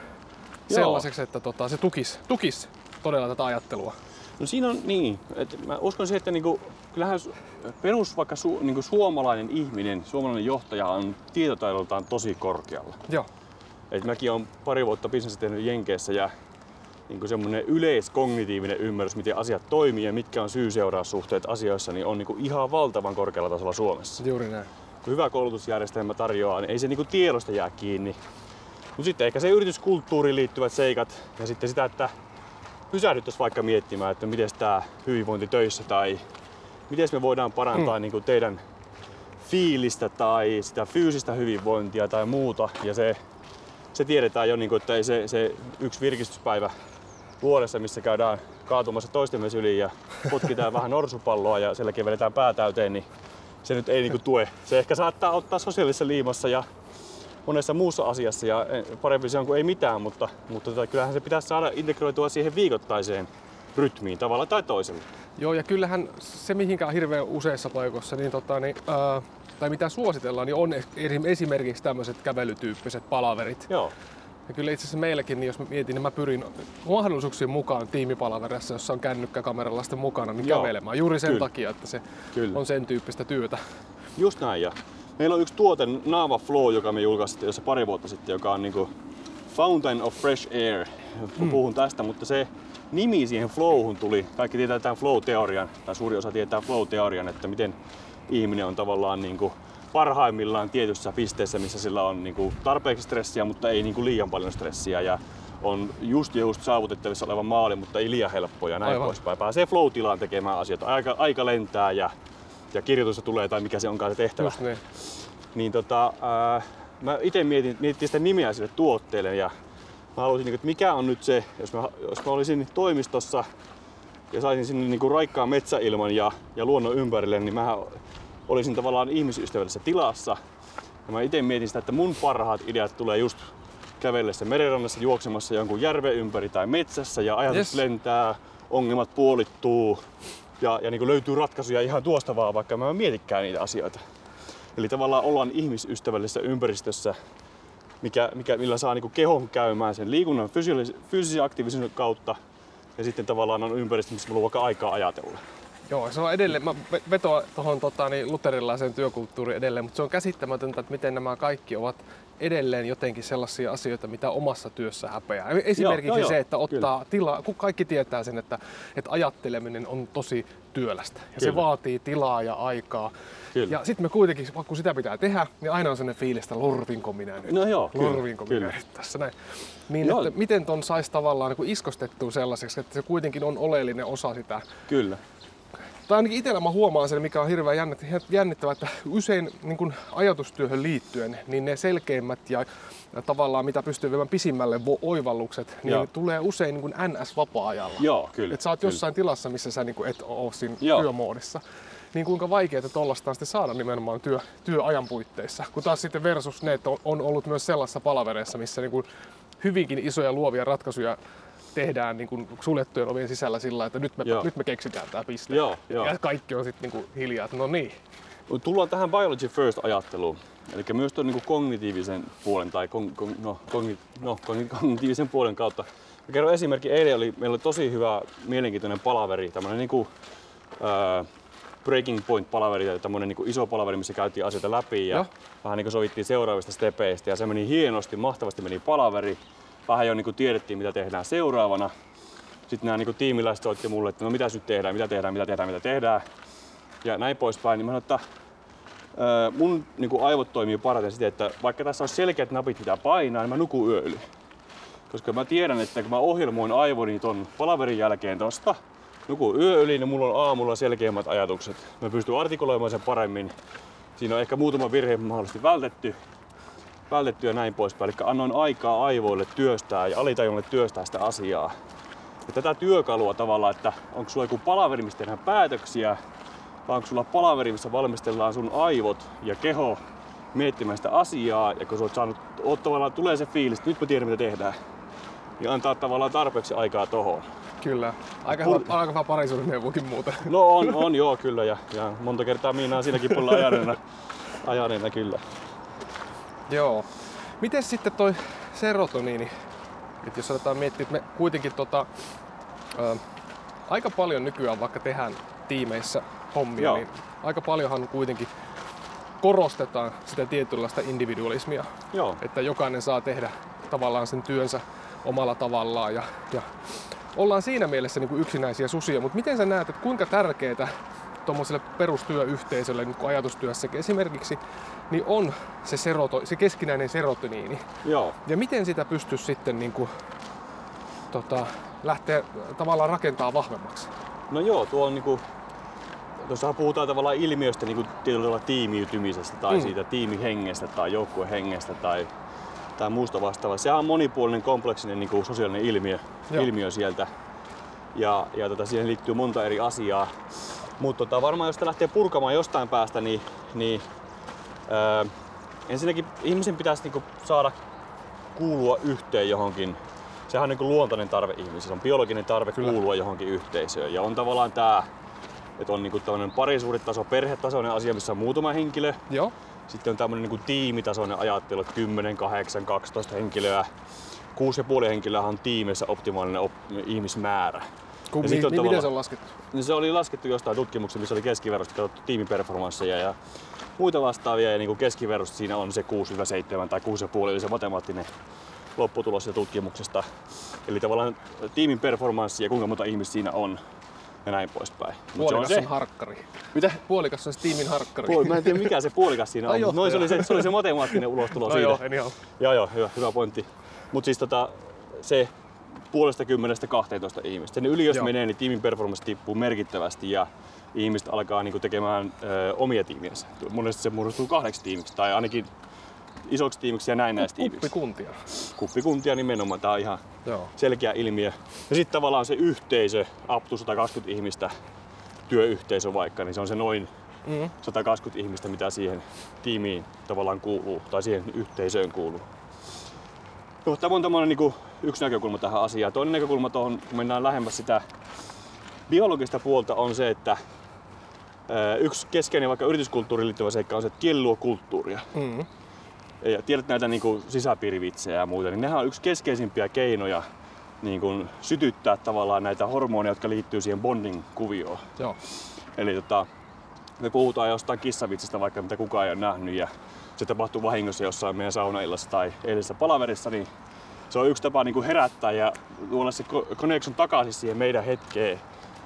sellaiseksi että tota, se tukisi tukis todella tätä ajattelua. No siinä on niin, että mä uskon siihen, että niin kuin, kyllähän perus vaikka su, niin kuin suomalainen ihminen, suomalainen johtaja on tietotaidoltaan tosi korkealla. Joo. Et mäkin olen pari vuotta bisnestä tehnyt Jenkeissä ja niin semmoinen yleiskognitiivinen ymmärrys, miten asiat toimii ja mitkä on syy-seuraussuhteet asioissa, niin on niin ihan valtavan korkealla tasolla Suomessa. Juuri näin. Kun hyvä koulutusjärjestelmä tarjoaa, niin ei se niin tiedosta jää kiinni. Mutta sitten ehkä se yrityskulttuuriin liittyvät seikat ja sitten sitä, että pysähdyttäisiin vaikka miettimään, että miten tämä hyvinvointi töissä tai miten me voidaan parantaa mm. niin teidän fiilistä tai sitä fyysistä hyvinvointia tai muuta. Ja se Se tiedetään jo, että ei se, se yksi virkistyspäivä vuodessa, missä käydään kaatumassa toistemme yli ja potkitaan vähän norsupalloa ja sielläkin vedetään pää täyteen, niin se nyt ei niinku tue. Se ehkä saattaa ottaa sosiaalisessa liimassa ja monessa muussa asiassa ja parempi se on kuin ei mitään, mutta, mutta kyllähän se pitäisi saada integroitua siihen viikoittaiseen rytmiin tavalla tai toisella. Joo, ja kyllähän se mihinkään hirveän useissa paikoissa, niin tota, niin, ää, tai mitä suositellaan, niin on esimerkiksi tämmöiset kävelytyyppiset palaverit. Joo. Ja kyllä itse asiassa meilläkin, niin jos mietin, niin mä pyrin mahdollisuuksien mukaan tiimipalaverissa, jossa on kännykkäkameralla sitten mukana, niin Joo. kävelemään. Juuri sen kyllä. takia, että se kyllä. on sen tyyppistä työtä. Just näin. Ja meillä on yksi tuote, Naava Flow, joka me julkaistiin jossa pari vuotta sitten, joka on niin kuin Fountain of Fresh Air. Puhun mm. tästä, mutta se nimi siihen flowhun tuli. Kaikki tietää tämän flow-teorian, tai suuri osa tietää flow-teorian, että miten ihminen on tavallaan niin kuin parhaimmillaan tietyssä pisteessä, missä sillä on niin kuin tarpeeksi stressiä, mutta ei niin kuin liian paljon stressiä. Ja on just ja just saavutettavissa oleva maali, mutta ei liian helppoa ja näin Aivan. poispäin. Pääsee flow-tilaan tekemään asioita. Aika, aika lentää ja, ja kirjoitusta tulee tai mikä se onkaan se tehtävä. Just niin. Niin tota, äh, mä ite mietin, mietin sitä nimeä sille tuotteelle ja mä haluaisin, että mikä on nyt se, jos mä, jos mä olisin toimistossa ja saisin sinne niin kuin raikkaan metsäilman ja, ja luonnon ympärille, niin mä olisin tavallaan ihmisystävällisessä tilassa. Ja mä ite mietin sitä, että mun parhaat ideat tulee just kävellessä merenrannassa, juoksemassa jonkun järven ympäri tai metsässä ja ajatus yes. lentää, ongelmat puolittuu ja, ja niin kuin löytyy ratkaisuja ihan tuosta vaan, vaikka mä en mietikään niitä asioita. Eli tavallaan ollaan ihmisystävällisessä ympäristössä, mikä, mikä, millä saa niin kuin kehon käymään sen liikunnan fysiollis- fyysisen aktiivisuuden kautta. Ja sitten tavallaan on ympäristö, missä mulla on vaikka aikaa ajatella. Joo, se on edelleen, mä vetoan tuohon tota, niin luterilaiseen työkulttuuriin edelleen, mutta se on käsittämätöntä, että miten nämä kaikki ovat edelleen jotenkin sellaisia asioita, mitä omassa työssä häpeää. Esimerkiksi joo, joo, se, että ottaa kyllä. tilaa, kun kaikki tietää sen, että, että ajatteleminen on tosi työlästä. Ja kyllä. se vaatii tilaa ja aikaa. Kyllä. Ja sitten me kuitenkin, kun sitä pitää tehdä, niin aina on sellainen fiilis, että lurvinko minä nyt? No joo, lurvinko kyllä, minä kyllä. nyt tässä näin? Niin, joo. että miten ton saisi tavallaan niin kuin iskostettua sellaiseksi, että se kuitenkin on oleellinen osa sitä. Kyllä. Tai ainakin itsellä mä huomaan sen, mikä on hirveän jännittävää, että usein niin kun ajatustyöhön liittyen niin ne selkeimmät ja tavallaan mitä pystyy viemään pisimmälle oivallukset, niin Joo. tulee usein niin kun N S-vapaa-ajalla. Joo, kyllä. Että sä oot jossain kyllä. tilassa, missä sä niin kun et oo siinä Joo. työmoodissa. Niin kuinka vaikeaa tuollaista sitten saada nimenomaan työ, työajan puitteissa. Kun taas sitten versus ne, että on ollut myös sellaisessa palavereissa, missä niin kun hyvinkin isoja luovia ratkaisuja tehdään niin kuin suljettujen ovien sisällä sillä, että nyt me, nyt me keksitään tämä piste. Joo, jo. Ja kaikki on sitten niin hiljaa, että no niin. Tullaan tähän biology first -ajatteluun. Eli myös tuon niin kognitiivisen puolen tai kon, kon, no, kogni, no, kognitiivisen puolen kautta. Mä kerron esimerkki, eilen oli, meillä oli tosi hyvä mielenkiintoinen palaveri, tämmöinen niin kuin, äh, breaking point palaveri, tai tämmöinen niin iso palaveri, missä käytiin asioita läpi ja Joo. vähän niin kuin sovittiin seuraavista stepeistä ja se meni hienosti, mahtavasti meni palaveri. Vähän jo niin kuin tiedettiin, mitä tehdään seuraavana. Sitten nämä niin kuin tiimiläiset otti mulle, että no mitäs nyt tehdään, mitä tehdään, mitä tehdään, mitä tehdään. Ja näin poispäin. Niin mä sanoin, että ää, mun niin kuin aivot toimii parhaiten siten, että vaikka tässä on selkeät napit, mitä painaa, niin mä nukun yö yli. Koska mä tiedän, että kun mä ohjelmoin aivoni ton palaverin jälkeen tosta, nukun yö yli, niin mulla on aamulla selkeämmät ajatukset. Mä pystyn artikuloimaan sen paremmin. Siinä on ehkä muutama virhe mahdollisesti vältetty. vältettyä näin poispäin. Eli annoin aikaa aivoille työstää ja alitajunnalle työstää sitä asiaa. Ja tätä työkalua tavallaan, että onko sulla joku palaveri, missä tehdään päätöksiä, vai onko sulla palaveri, missä valmistellaan sun aivot ja keho miettimään sitä asiaa, ja kun sä oot saanut, oot tavallaan, tulee se fiilis, että nyt mä tiedän mitä tehdään, niin antaa tavallaan tarpeeksi aikaa tohon. Kyllä. Aika Pur- hyvä parisuuden neuvokin muuten. No on, on joo kyllä, ja, ja monta kertaa Miina on siinäkin puolella ajaneena, ajaneena kyllä. Joo. Miten sitten toi serotoniini? Et jos aletaan miettiä, että me kuitenkin tota, ö, aika paljon nykyään vaikka tehdään tiimeissä hommia, Joo. niin aika paljonhan kuitenkin korostetaan sitä tietynlaista individualismia. Joo. Että jokainen saa tehdä tavallaan sen työnsä omalla tavallaan ja, ja ollaan siinä mielessä niin kuin yksinäisiä susia, mutta miten sä näet, että kuinka tärkeetä tuommoiselle perustyöyhteisölle, niin kuin ajatustyössäkin esimerkiksi, niin on se, seroto, se keskinäinen serotoniini. Joo. Ja miten sitä pystyisi sitten niin kuin, tota, lähteä tavallaan rakentamaan vahvemmaksi? No joo, tuo on niin kuin, tuossahan puhutaan tavallaan ilmiöstä niin kuin tietyllä tiimiytymisestä tai mm. siitä tiimihengestä tai joukkuehengestä tai, tai muusta vastaavaa. Sehän on monipuolinen, kompleksinen niin kuin sosiaalinen ilmiö, ilmiö sieltä ja, ja tota, siihen liittyy monta eri asiaa. Mutta tota, varmaan jos sitä lähtee purkamaan jostain päästä, niin, niin öö, ensinnäkin ihmisen pitäisi niinku saada kuulua yhteen johonkin. Sehän on niinku luontainen tarve ihmisessä, on biologinen tarve Kyllä. kuulua johonkin yhteisöön. Ja on tavallaan tää, että on niinku tämmönen parisuhdetaso, perhetasoinen asia, missä on muutama henkilö. Joo. Sitten on tämmönen niinku tiimitasoinen ajattelu, että kymmenen, kahdeksan, kaksitoista henkilöä. kuusi pilkku viisi henkilöä on tiimissä optimaalinen op- ihmismäärä. Kun, mi- mi- miten se on laskettu? Niin se oli laskettu jostain tutkimuksesta, missä oli keskiverrosta katsottu tiimiperformansseja ja muita vastaavia. Ja niin keskiverrosta siinä on se kuusi seitsemän tai kuusi pilkku viisi, eli se matemaattinen lopputulos siitä tutkimuksesta. Eli tavallaan tiimin performanssi ja kuinka monta ihmistä siinä on ja näin poispäin. Puolikas se on, se. on harkkari. Mitä? Puolikas on se tiimin harkkari. Puol- Mä en tiedä mikä se puolikas siinä on, mutta no, se, se, se oli se matemaattinen ulostulo no siitä. Joo, anyhow. Joo, joo, hyvä, hyvä pointti. Mut siis tota, se puolesta kymmenestä kahteentoista ihmistä. Sen yli jos Joo. menee, niin tiimin performanssi tippuu merkittävästi ja ihmiset alkaa niinku tekemään ö, omia tiimiensä. Monesti se muodostuu kahdeksi tiimiksi tai ainakin isoksi tiimiksi ja näin näistä tiimiksi. Kuppikuntia. Kuppikuntia nimenomaan. Tämä on ihan Joo. selkeä ilmiö. Ja sitten tavallaan se yhteisö, up to sata kaksikymmentä ihmistä, työyhteisö vaikka, niin se on se noin mm-hmm. sata kaksikymmentä ihmistä, mitä siihen tiimiin tavallaan kuuluu tai siihen yhteisöön kuuluu. No, tämä on tämmöinen niin kuin yksi näkökulma tähän asiaan. Toinen näkökulma tuohon, kun mennään lähemmäs sitä biologista puolta, on se, että yksi keskeinen vaikka yrityskulttuuriin liittyvä seikka on se, että kieli luo kulttuuria. Mm. Ja tiedät näitä niin kuin sisäpiirivitsejä ja muuta, niin nehän on yksi keskeisimpiä keinoja niin kuin sytyttää tavallaan näitä hormoneja, jotka liittyy siihen bonding-kuvioon. Joo. Eli tota, me puhutaan jostain kissavitsistä, vaikka mitä kukaan ei ole nähnyt. Ja se tapahtuu vahingossa jossain meidän saunaillassa tai eilisessä palaverissa, niin se on yksi tapa niin kuin herättää ja luoda se connection takaisin siihen meidän hetkeen,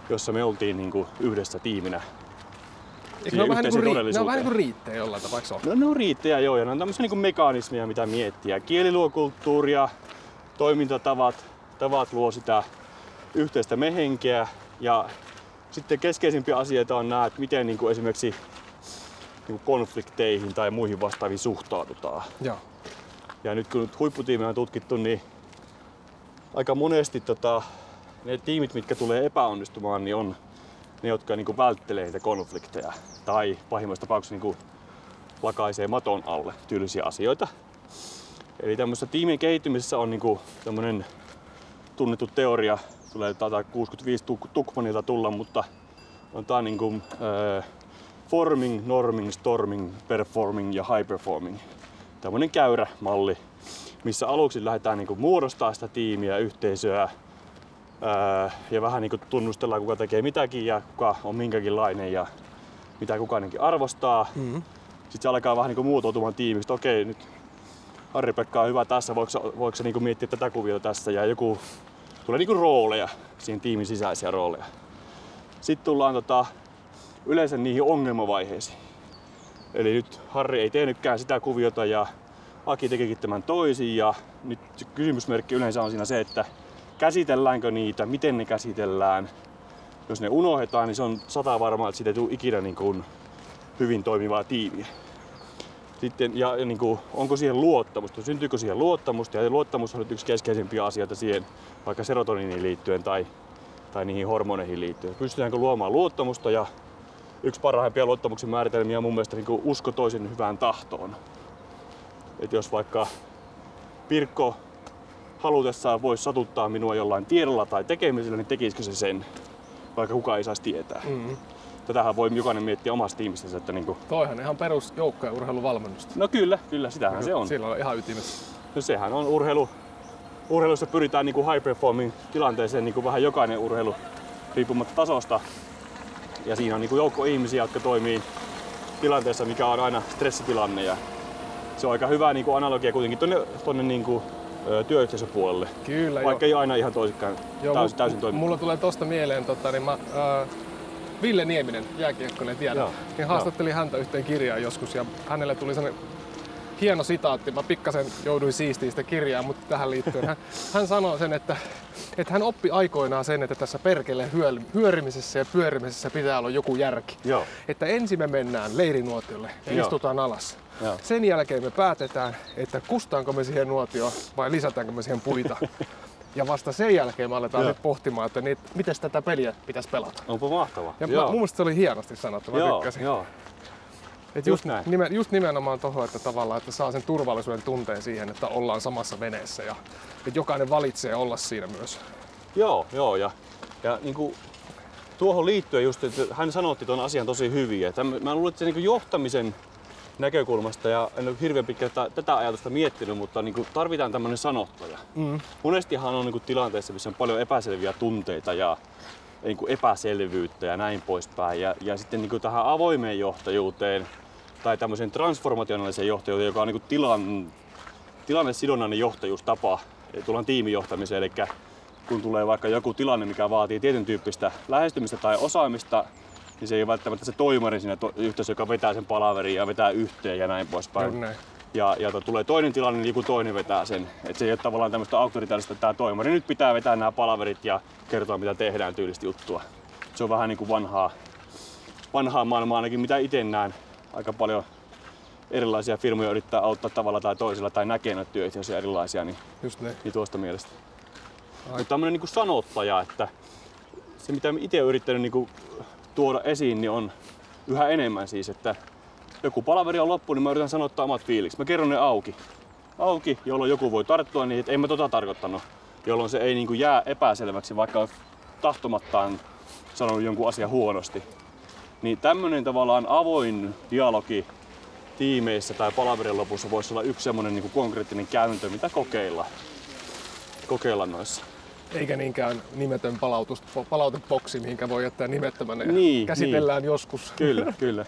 jossa me oltiin niin kuin yhdessä tiiminä. Eikö ne on vähän niin kuin, ri- ne on vähän niin kuin riittejä jollain tavalla, eikö ole? No ne on riittejä joo, ja ne on tämmöisiä niin kuin mekanismeja, mitä miettiä. Kieli luo kulttuuria, toimintatavat tavat luo sitä yhteistä mehenkeä ja Sitten keskeisimpiä asioita on nämä, että miten niin kuin esimerkiksi niin kuin konflikteihin tai muihin vastaaviin suhtaudutaan. Joo. Ja nyt kun huipputiimejä on tutkittu, niin aika monesti tota, ne tiimit, mitkä tulee epäonnistumaan, niin on ne, jotka niin kuin välttelee niitä konflikteja tai pahimmassa tapauksessa niin kuin lakaisee maton alle tyylisiä asioita. Eli tämmöisessä tiimien kehittymisessä on niin kuin tämmöinen tunnettu teoria, tulee tätä kuusikymmentäviisi Tuckmanilta tulla, mutta on tää niin kuin äh, forming, norming, storming, performing ja high performing. Tämmöinen käyrämalli, missä aluksi lähdetään niin kuin muodostamaan sitä tiimiä, yhteisöä ää, ja vähän niin kuin tunnustellaan, kuka tekee mitäkin ja kuka on minkäkinlainen ja mitä kukainenkin arvostaa. Mm-hmm. Sitten se alkaa vähän niin kuin muotoutumaan tiimistä. Okei, nyt Harri-Pekka on hyvä tässä, voiko, voiko se niin kuin miettiä tätä kuviota tässä ja joku tulee niin kuin rooleja, siihen tiimin sisäisiä rooleja. Sitten tullaan tota, yleensä niihin ongelmavaiheisiin. Eli nyt Harri ei tehnytkään sitä kuviota ja Aki tekikin tämän toisin ja nyt kysymysmerkki yleensä on siinä se, että käsitelläänkö niitä, miten ne käsitellään. Jos ne unohdetaan, niin se on sata varmaa, että siitä ei tule ikinä niin kuin hyvin toimivaa tiimiä. Sitten, ja, ja niin kuin, onko siihen luottamusta, syntyykö siihen luottamusta ja luottamus on nyt yksi keskeisimpiä asioita siihen vaikka serotoniiniin liittyen tai, tai niihin hormoneihin liittyen. Pystytäänkö luomaan luottamusta ja yksi parhaimpia luottamuksen määritelmiä on mun mielestä niin kuin usko toisen hyvään tahtoon. Et jos vaikka Pirkko halutessaan voisi satuttaa minua jollain tiedolla tai tekemisellä, niin tekisikö se sen, vaikka kukaan ei saisi tietää. Mm-hmm. Tätähän voi jokainen miettiä omasta tiimistänsä. Että niin kuin... Toihan ihan perus joukkojen urheiluvalmennusta. No kyllä, kyllä, sitähän no, se on. Silloin on ihan ytimessä. No sehän on urheilu. Urheilussa pyritään niin kuin high performing tilanteeseen niin kuin vähän jokainen urheilu riippumatta tasosta. Ja siinä on niin kuin joukko ihmisiä, jotka toimii tilanteessa, mikä on aina stressitilanne. Ja se on aika hyvä niin kuin analogia kuitenkin tuonne, tuonne niin kuin, työyhteisöpuolelle, kyllä, vaikka jo. Ei aina ihan toisikään joo, täysin, täysin toiminut. Mulla tulee tosta mieleen, tota, niin mä, äh, Ville Nieminen, jääkiekkoinen tiedä, joo, niin haastattelin joo. häntä yhteen kirjaan joskus ja hänelle tuli sellainen hieno sitaatti. Mä pikkasen jouduin siistiä sitä kirjaa, mutta tähän liittyen hän, hän sanoi sen, että, että hän oppi aikoinaan sen, että tässä perkeleen hyörimisessä ja pyörimisessä pitää olla joku järki. Joo. Että ensin me mennään leirinuotiolle ja joo. istutaan alas. Joo. Sen jälkeen me päätetään, että kustaanko me siihen nuotioon vai lisätäänkö me siihen puita. Ja vasta sen jälkeen me aletaan nyt pohtimaan, että niin, miten tätä peliä pitäisi pelata. Onpa mahtavaa. Ja joo. Mä, mun mielestä se oli hienosti sanottu, mä joo, tykkäsin. Joo. Et just, just, nimen, just nimenomaan tuohon, että tavallaan että saa sen turvallisuuden tunteen siihen, että ollaan samassa veneessä ja että jokainen valitsee olla siinä myös. Joo, joo ja, ja niin kuin, tuohon liittyen just, että hän sanotti tuon asian tosi hyvin. Että mä luulen, että se niin kuin johtamisen näkökulmasta ja en ole hirveän pitkään tätä ajatusta miettinyt, mutta niin kuin tarvitaan tämmöinen sanottaja. Mm. Monestihan on niin kuin tilanteessa, missä on paljon epäselviä tunteita ja niin kuin epäselvyyttä ja näin poispäin. Ja, ja sitten niin kuin tähän avoimeen johtajuuteen tai tämmöiseen transformationaaliseen johtajuuteen, joka on niin kuin tilan, tilannesidonnainen johtajuustapa. Tullaan tiimijohtamiseen, eli kun tulee vaikka joku tilanne, mikä vaatii tietyn tyyppistä lähestymistä tai osaamista, niin se ei ole välttämättä se toimari siinä to- yhteydessä, joka vetää sen palaverin ja vetää yhteen ja näin poispäin. Näin. Ja, ja to, tulee toinen tilanne, niin joku toinen vetää sen. Et se ei ole tavallaan tämmöistä auktoritaarista, että tämä toimari nyt pitää vetää nämä palaverit ja kertoa, mitä tehdään tyylistä juttua. Se on vähän niin kuin vanhaa, vanhaa maailmaa ainakin, mitä itse näen. Aika paljon erilaisia firmoja yrittää auttaa tavalla tai toisella tai näkee noita työyhteisöjä erilaisia, niin, niin tuosta mielestä. Mutta tämmöinen niin kuin sanottaja, että se mitä itse olen yrittänyt niin kuin tuoda esiin, niin on yhä enemmän siis, että joku palaveri on loppu, niin mä yritän sanottaa omat fiilikset. Mä kerron ne auki, auki, jolloin joku voi tarttua niihin, että ei mä tota tarkoittanut, jolloin se ei niin kuin jää epäselväksi, vaikka on tahtomattaan sanonut jonkun asian huonosti. Niin tämmöinen tavallaan avoin dialogi tiimeissä tai palaverin lopussa voisi olla yksi semmoinen niin kuin konkreettinen käyntö, mitä kokeilla, kokeilla noissa. Eikä niinkään nimetön palautus, palauteboksi, mihinkä voi jättää nimettömänä ja niin, käsitellään niin. joskus. Kyllä, kyllä.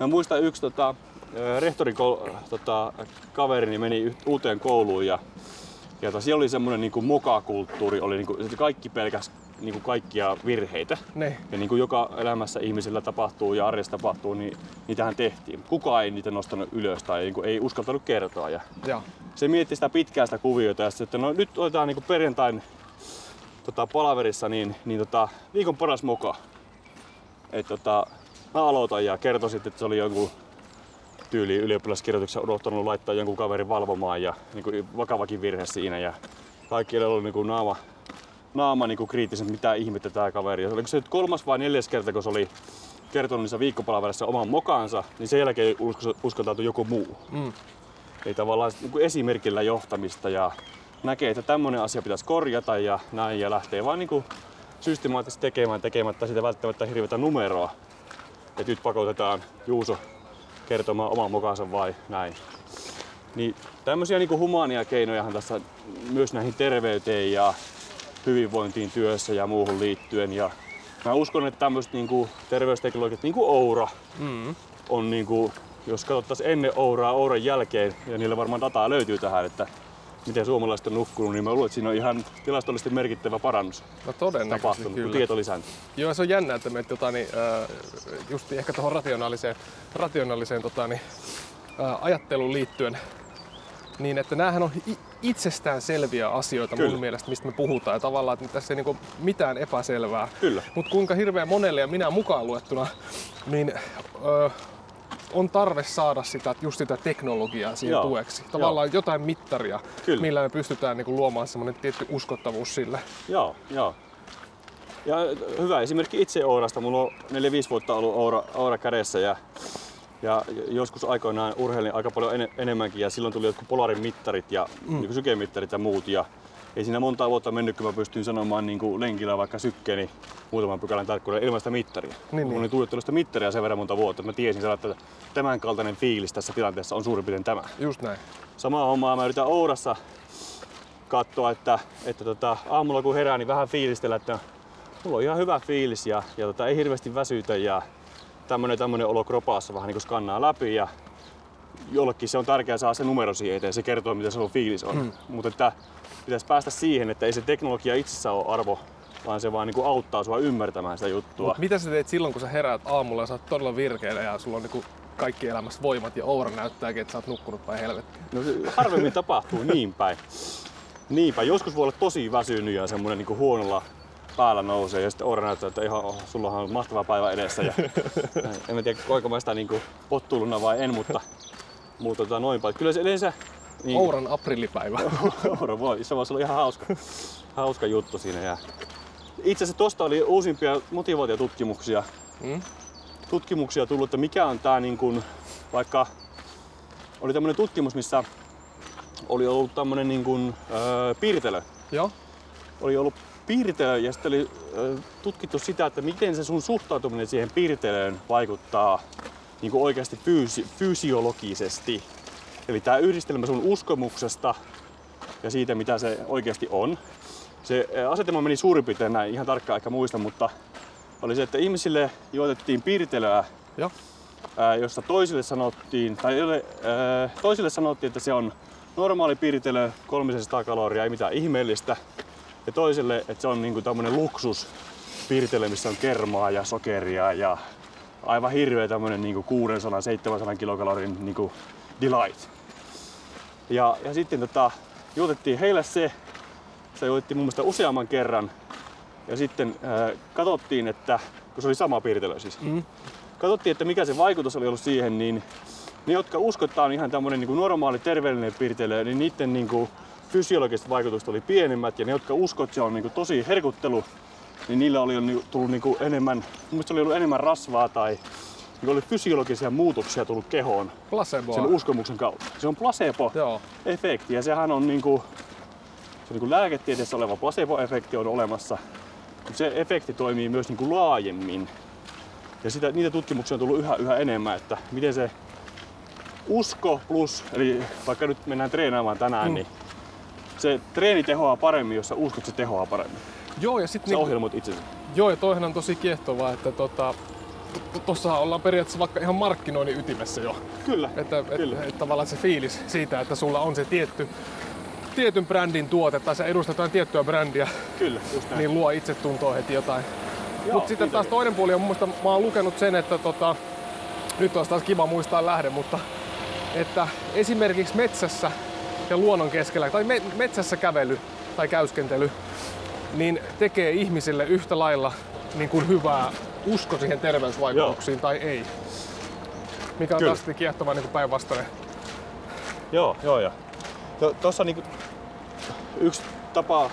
Mä muistan yksi tota, rehtorin tota, kaverini meni uuteen kouluun ja, ja siellä oli semmoinen niin kuin mokakulttuuri, oli, niin kuin, kaikki pelkäs niin kuin kaikkia virheitä. Ne. Ja niin kuin joka elämässä ihmisillä tapahtuu ja arjessa tapahtuu, niin niitähän tehtiin. Kukaan ei niitä nostanut ylös tai niin kuin, ei uskaltanut kertoa. Ja ja. Se mietti sitä pitkää sitä kuviota ja sitten, että no, nyt otetaan niin kuin perjantain tota, palaverissa niin, niin tota, viikon paras moka. Et tota, mä aloitan ja kertoisin, että se oli joku tyyli ylioppilaskirjoituksen odottanut laittaa jonkun kaverin valvomaan ja niinku vakavakin virhe siinä ja kaikki oli ollut niinku naama naama niinku kriittisen, mitä ihmettä tää kaveri. Ja oliko se nyt kolmas vai neljäs kerta, kun se oli kertonut niissä viikkopalaverissa oman mokansa, niin sen jälkeen uskaltautui joku muu. Mm. Eli tavallaan niinku esimerkillä johtamista ja näkee, että tämmönen asia pitäisi korjata ja näin ja lähtee vaan niinku systemaattisesti tekemään tekemättä sitä välttämättä hirveätä numeroa. Et nyt pakotetaan Juuso kertomaan oman mokansa vai näin. Niin tämmöisiä niinku humaania keinojahan tässä myös näihin terveyteen ja hyvinvointiin työssä ja muuhun liittyen. Ja mä uskon, että tämmöiset niinku terveysteknologiat niinku Oura mm. on niinku, jos katsottaisiin ennen Ouraa, Ouran jälkeen, ja niillä varmaan dataa löytyy tähän, että miten suomalaiset on nukkunut, niin mä luulen, että siinä on ihan tilastollisesti merkittävä parannus no tapahtunut, kyllä. Kun tieto lisääntyy. Joo, se on jännä, että menet jotani, äh, just ehkä tuohon rationaaliseen, rationaaliseen totani, äh, ajatteluun liittyen, niin että näähän on itsestään selviä asioita kyllä. Mun mielestä, mistä me puhutaan. Ja tavallaan, että tässä ei niinku mitään epäselvää. Mutta kuinka hirveän monelle ja minä mukaan luettuna, niin äh, on tarve saada sitä, just sitä teknologiaa siihen joo, tueksi. Tavallaan joo. Jotain mittaria, kyllä. Millä me pystytään niinku luomaan semmoinen tietty uskottavuus sille. Joo, joo. Ja hyvä esimerkki itse Ourasta. Mulla on neljä viisi vuotta ollut Oura, Oura kädessä ja, ja joskus aikoinaan urheilin aika paljon en, enemmänkin ja silloin tuli jotkut polarin mittarit ja mm. niin sykemittarit ja muut. Ja ei siinä montaa vuotta mennyt, kun mä pystyin sanomaan niin kuin lenkillä vaikka sykkeeni muutaman pykälän tarkkuudella ilman sitä mittaria. Niin, niin. Mä olin tuijottanut sitä mittaria sen verran monta vuotta, että mä tiesin sanoa, että tämän kaltainen fiilis tässä tilanteessa on suurin piirtein tämä. Just näin. Samaa hommaa mä yritän Ourassa katsoa, että, että tota, aamulla kun herää, niin vähän fiilistellä, että mulla on ihan hyvä fiilis ja, ja tota, ei hirveästi väsytä ja tämmönen, tämmönen olo kropaassa vähän niin kuin skannaa läpi. Ja jollekin se on tärkeää saada se numero siihen eteen, se kertoo mitä se on fiilis on. Hmm. Mut, että, pitäisi päästä siihen, että ei se teknologia itsessään ole arvo, vaan se vaan niinku auttaa sua ymmärtämään sitä juttua. Mut mitä sä teet silloin, kun sä heräät aamulla ja sä oot todella virkeillä ja sulla on niinku kaikki elämässä voimat ja Oura näyttääkin, että sä oot nukkunut päin helvettiin? No harvemmin tapahtuu niin päin. Niinpä. Joskus voi olla tosi väsynyt ja semmonen niinku huonolla päällä nousee ja sitten Oura näyttää, että ihan, oh, sulla on mahtava päivä edessä. Ja, en mä tiedä, koinko mä sitä niinku pottuiluna vai en, mutta, mutta tota, noin päin. Kyllä se yleensä niin. Ouran aprillipäivä. Oura voi, se voisi olla ihan hauska, hauska juttu siinä. Ja itse asiassa tuosta oli uusimpia motivaatiotutkimuksia mm? tutkimuksia tullut, että mikä on tää niin kun, vaikka oli tämmönen tutkimus, missä oli ollut tämmönen niin kun, öö, piirtelö. Joo. Oli ollut piirtelö ja sitten oli öö, tutkittu sitä, että miten se sun suhtautuminen siihen piirtelöön vaikuttaa niin kun oikeasti fyysi- fysiologisesti. Eli tämä yhdistelmä sun uskomuksesta ja siitä, mitä se oikeasti on. Se asetelma meni suurin piirtein näin, ihan tarkkaan ehkä muista, mutta oli se, että ihmisille juotettiin piirtelöä, ja. Ää, jossa toisille sanottiin, tai ää, toisille sanottiin, että se on normaali piirtelö, kolmesataa kaloria, ei mitään ihmeellistä. Ja toisille, että se on niinku tämmönen luksus piirtelö, missä on kermaa ja sokeria ja aivan hirveä tämmönen niinku kuusisataa seitsemänsataa kilokalorin niinku delight. Ja, ja sitten tota, juotettiin heille se, se juotettiin mun mielestä useamman kerran ja sitten äh, katsottiin, että, kun se oli sama piirtelö siis, mm. katsottiin, että mikä se vaikutus oli ollut siihen, niin ne, jotka uskottaan on ihan tämmönen niin kuin normaali terveellinen piirtelö, niin niiden niin kuin, fysiologiset vaikutukset oli pienemmät ja ne, jotka uskot, että se on niin kuin, tosi herkuttelu, niin niillä oli niin, tullut niin kuin, enemmän, mun mielestä oli ollut enemmän rasvaa tai oli fysiologisia muutoksia tullut kehoon sen uskomuksen kautta. Se on placebo-efekti ja sehän on, niinku, se on niinku lääketieteessä oleva placebo-efekti on olemassa. Se efekti toimii myös niinku laajemmin ja sitä, niitä tutkimuksia on tullut yhä, yhä enemmän, että miten se usko plus, eli vaikka nyt mennään treenaamaan tänään, mm. niin se treeni tehoaa paremmin, jos sä uskot, se tehoaa paremmin. Joo, ja sit sä niinku, ohjelmoit itsensä. Joo, ja toihan on tosi kiehtovaa, että tota tuossa ollaan periaatteessa vaikka ihan markkinoinnin ytimessä jo. Kyllä. Että, kyllä. Että, että tavallaan se fiilis siitä, että sulla on se tietty, tietyn brändin tuote tai sä edustat jotain tiettyä brändiä, kyllä, niin luo itsetuntoa heti jotain. Mutta sitten taas toinen puoli on mun mielestä, mä oon lukenut sen, että tota, nyt olisi taas kiva muistaa lähde, mutta että esimerkiksi metsässä ja luonnon keskellä tai me, metsässä kävely tai käyskentely niin tekee ihmisille yhtä lailla niin kuin hyvää usko siihen terveysvaikutuksiin joo. tai ei. Mikä on kyllä. taas kiehtovaa niin päinvastainen. Joo, joo ja tuossa niin yksi tapa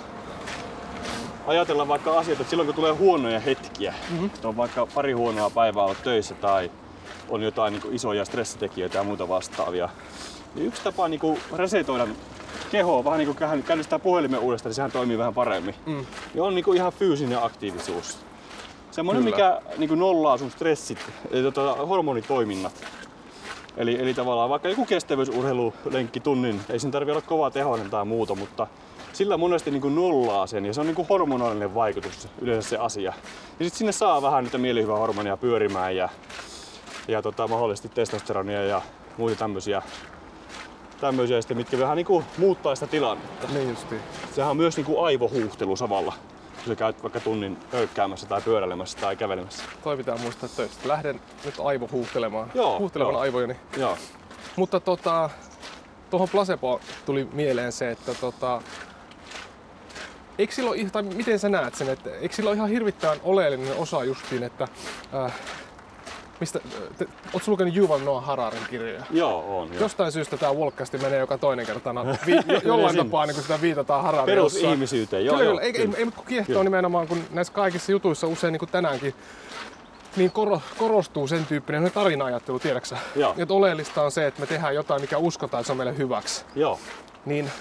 ajatella vaikka asioita, että silloin kun tulee huonoja hetkiä, mm-hmm. on vaikka pari huonoa päivää ollut töissä tai on jotain niin isoja stressitekijöitä ja muuta vastaavia, niin yksi tapa niin resetoida kehoa, vähän niin kuin käynnistää puhelimen uudestaan, niin sehän toimii vähän paremmin, mm. niin on niin ihan fyysinen aktiivisuus. Semmoinen, mikä niin nollaa sun stressit, tota, hormonitoiminnat. Eli, eli tavallaan vaikka joku kestävyysurheilulenkki tunnin, ei sen tarvitse olla kova tehoinen tai muuta, mutta sillä monesti niin kuin nollaa sen ja se on niin kuin hormonaalinen vaikutus yleensä se asia. Ja sitten sinne saa vähän niitä mielihyvähormonia pyörimään ja, ja tota, mahdollisesti testosteronia ja muita tämmöisiä, tämmöisiä sitten, mitkä vähän niin kuin muuttaa sitä tilannetta. Niin justiin. Sehän on myös niin kuin aivohuuhtelu samalla, kun sä käyt vaikka tunnin höykkäämässä tai pyöräilemässä tai kävelemässä. Toi pitää muistaa töistä. Lähden nyt aivohuuhtelemaan. Joo, huuhtelemaan joo. aivojani. Joo. Mutta tota, tuohon placebo tuli mieleen se, että tota, eikö silloin, tai miten sä näet sen, että eikö sillä ole ihan hirvittävän oleellinen osa justiin, että äh, mistä, te, ootko lukenut Yuval Noah Hararin kirjoja? Joo, on. Jostain jo. Syystä tää Walkcasti menee joka toinen kerta. No, vi, jo, jollain tapaa niin kun sitä viitataan Harariin. Perusihmisyyteen, joo. Kyllä, joo, ei, kyllä. ei, ei kun kiehtoo kyllä. nimenomaan, kun näissä kaikissa jutuissa usein niin kuin tänäänkin niin koro, korostuu sen tyyppinen tarina-ajattelu, tiedäksä? Joo. Että oleellista on se, että me tehdään jotain, mikä uskotaan, että se on meille hyväksi. Joo. Niin,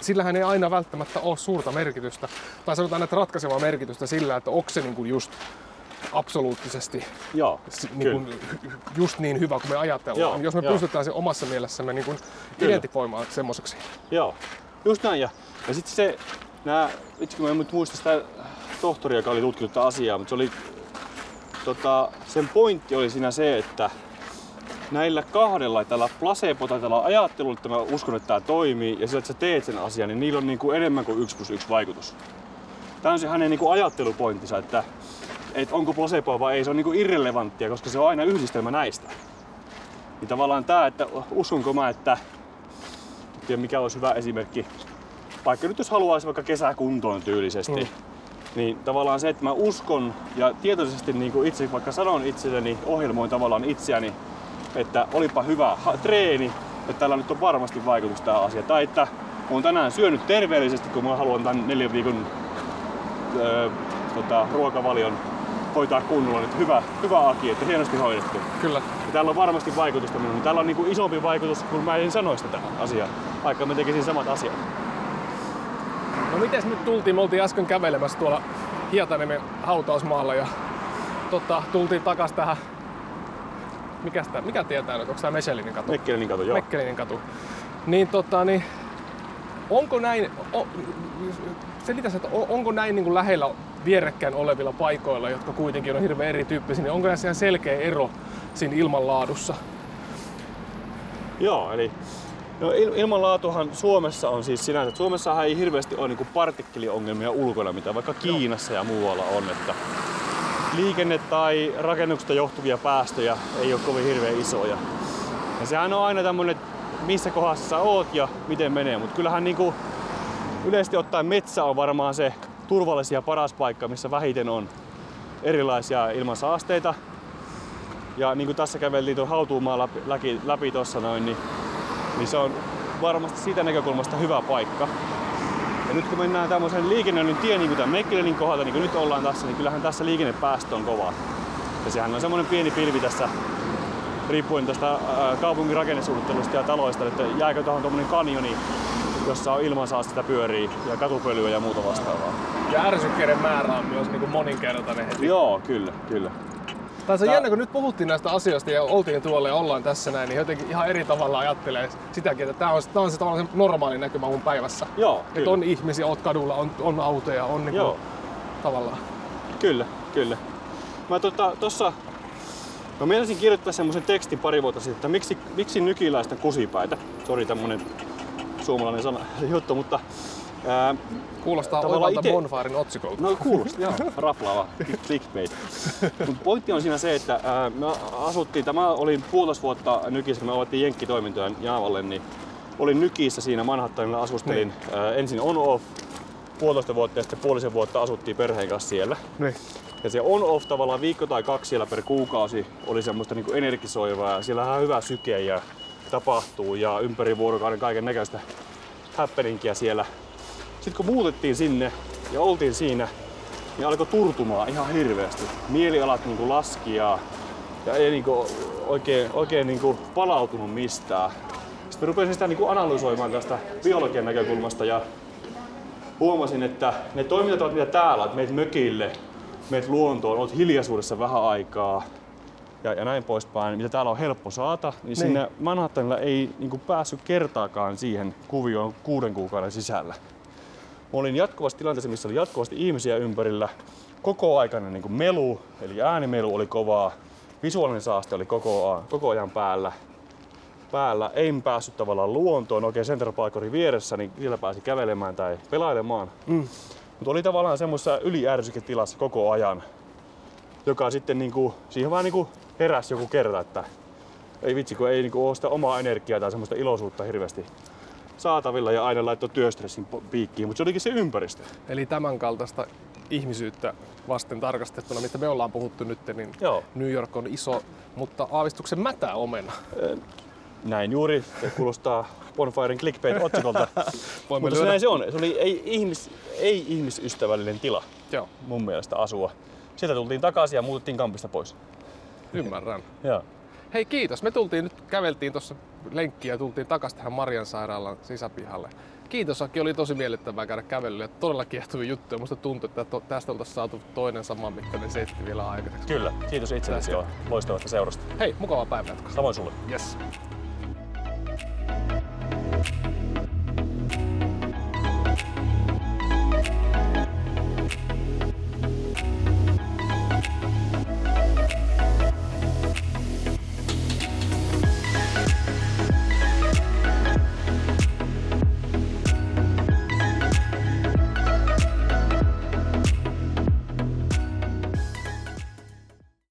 sillähän ei aina välttämättä ole suurta merkitystä, tai sanotaan, että ratkaisevaa merkitystä sillä, että onko se niin kuin just absoluuttisesti joo, niin kuin, just niin hyvä kuin me ajatellaan. Joo, jos me joo. pystytään se omassa mielessämme niin kuin identifoimaan semmoiseksi. Joo, just näin. Ja, ja sitten se, nää, itse kun mä en muista sitä tohtoria, joka oli tutkinut tätä asiaa, mutta se oli, tota, sen pointti oli siinä se, että näillä kahdella, tällä placebo tai tällä ajattelulla, että mä uskon, että tämä toimii ja sillä, että sä teet sen asian, niin niillä on niin kuin enemmän kuin yksi plus yksi vaikutus. Tämä on se hänen niin kuin ajattelupointtinsa, että, että onko placebo vai ei, se on niin kuin irrelevanttia, koska se on aina yhdistelmä näistä. Niin tavallaan tämä, että uskonko mä, että en tiedä mikä olisi hyvä esimerkki, vaikka nyt jos haluaisi vaikka kesäkuntoon tyylisesti, mm. niin tavallaan se, että mä uskon ja tietoisesti niin kuin itse vaikka sanon itselleni, ohjelmoin tavallaan itseäni, että olipa hyvä ha- treeni, että tällä nyt on varmasti vaikutus tähän asiaan. Tai että olen tänään syönyt terveellisesti, kun mä haluan tämän neljän viikon öö, tota, ruokavalion hoitaa kunnolla. Nyt hyvä, hyvä Aki, että hienosti hoidettu. Kyllä. Ja tällä on varmasti vaikutusta minuun. Tällä on niin kuin isompi vaikutus, kun mä en sanoisi tätä asiaa, vaikka mä tekisin samat asiat. No mites nyt tultiin? Me oltiin äsken kävelemässä tuolla Hietaniemen hautausmaalla ja tota, tultiin takas tähän. Mikä, sitä, mikä tietää nyt? Onko tämä Mechelinin katu? Mechelinin katu, joo. Mechelinin katu. Niin tota niin, onko näin, on, selitäs, että on, onko näin niin kuin lähellä vierekkäin olevilla paikoilla, jotka kuitenkin on hirveän erityyppisiä, niin onko näissä ihan selkeä ero siinä ilmanlaadussa? Joo, eli no il, ilmanlaatuhan Suomessa on siis sinänsä, että Suomessahan ei hirveästi ole niin kuin partikkeliongelmia ulkona, mitä vaikka Kiinassa joo. ja muualla on, että liikenne- tai rakennuksesta johtuvia päästöjä ei ole kovin hirveän isoja. Ja sehän on aina tämmöinen, että missä kohdassa sä oot ja miten menee. Mutta kyllähän niinku, yleisesti ottaen metsä on varmaan se turvallisin ja paras paikka, missä vähiten on erilaisia ilmansaasteita. Ja niin kuin tässä käveltiin tuon hautuumaan läpi, läpi, läpi tuossa noin, niin, niin se on varmasti siitä näkökulmasta hyvä paikka. Ja nyt kun mennään tämmöisen liikennöinnin tien, niin kuin tämän Mechelinin kohdalta, niin kuin nyt ollaan tässä, niin kyllähän tässä liikennepäästö on kova. Ja sehän on semmoinen pieni pilvi tässä, riippuen tästä kaupungin rakennesuunnittelusta ja taloista, että jääkö tuohon tommonen kanjoni, jossa on ilmansaastetta pyörii ja katupölyä ja muuta vastaavaa. Ja ärsykkeiden määrä on myös niin kuin moninkertainen heti. Joo, kyllä, kyllä. Tämä on Tää... jännä, kun nyt puhuttiin näistä asioista ja oltiin tuolla ja ollaan tässä näin, niin jotenkin ihan eri tavalla ajattelee sitäkin, että tämä on, tämä on se tavallaan se normaali näkymä mun päivässä. Joo, että on ihmisiä, oot kadulla, on, on autoja, on niin kuin tavallaan. Kyllä, kyllä. Mä tota, tossa, mä mielisin kirjoittaa semmoisen tekstin pari vuotta sitten, että miksi, miksi nykiläistä kusipäitä. Sori tämmönen suomalainen sana juttu, mutta Ää, kuulostaa oivalta ite bonfiren otsikolta. No kuulostaa, joo. Raplaava clickbait. Mut pointti on siinä se, että ää, me asuttiin, tämä oli puolitoista vuotta Nykissä, me avattiin jenkkitoimintoja Naavalle, niin olin Nykissä siinä Manhattanilla, asustelin ää, ensin on-off puolitoista vuotta sitten puolisen vuotta asuttiin perheen kanssa siellä. Niin. Ja se on off tavallaan viikko tai kaksi siellä per kuukausi oli semmoista niinku energisoivaa ja siellähän on hyvä syke ja tapahtuu ja ympäri vuorokauden kaiken näköistä happeningia siellä. Sitten kun muutettiin sinne ja oltiin siinä, niin alkoi turtumaan ihan hirveästi. Mielialat niinku laski ja, ja ei niinku oikein, oikein niinku palautunut mistään. Sitten rupesin sitä niinku analysoimaan tästä biologian näkökulmasta ja huomasin, että ne toimintatavat mitä täällä, että meet mökille, meet luontoon, olet hiljaisuudessa vähän aikaa ja, ja näin poispäin, mitä täällä on helppo saata, niin, niin. Siinä Manhattanilla ei niinku päässyt kertaakaan siihen kuvioon kuuden kuukauden sisällä. Mä olin jatkuvasti tilanteessa, missä oli jatkuvasti ihmisiä ympärillä. Koko aikainen niin kuin melu, eli äänimelu oli kovaa. Visuaalinen saaste oli koko ajan, koko ajan päällä. päällä. Ei päässyt tavallaan luontoon. Oikein Central Park oli vieressä, niin siellä pääsi kävelemään tai pelailemaan. Mm. Mutta oli tavallaan semmoisessa yliärsyketilassa koko ajan, joka sitten niin kuin, siihen vaan niin kuin heräsi joku kerta, että ei vitsi, kun ei niin kuin ole sitä omaa energiaa tai semmoista iloisuutta hirveästi saatavilla ja aina laittoi työstressin piikkiin, mutta se olikin se ympäristö. Eli tämän kaltaista ihmisyyttä vasten tarkastettuna, mistä me ollaan puhuttu nyt, niin joo. New York on iso, mutta aavistuksen mätä omena. Näin juuri. Se kuulostaa Bonfiren clickbait-otsikolta. Mutta se näin se on. Se oli ei, ihmis, ei ihmisystävällinen tila joo. mun mielestä asua. Sieltä tultiin takaisin ja muutettiin kampista pois. Ymmärrän. Joo. Hei kiitos. Me tultiin nyt, käveltiin tuossa lenkkiä ja tultiin takaisin tähän Marian sairaalan sisäpihalle. Kiitos Aki, oli tosi miellyttävää käydä kävelyllä. Todella kiehtovia juttuja. Musta tuntuu, että to, tästä oltaisiin saatu toinen saman mittainen setti vielä aikaiseksi. Kyllä. Kiitos itsellesi ja loistavasta seurasta. Hei, mukavaa päivänjatkoa. Samoin sulle. Yes.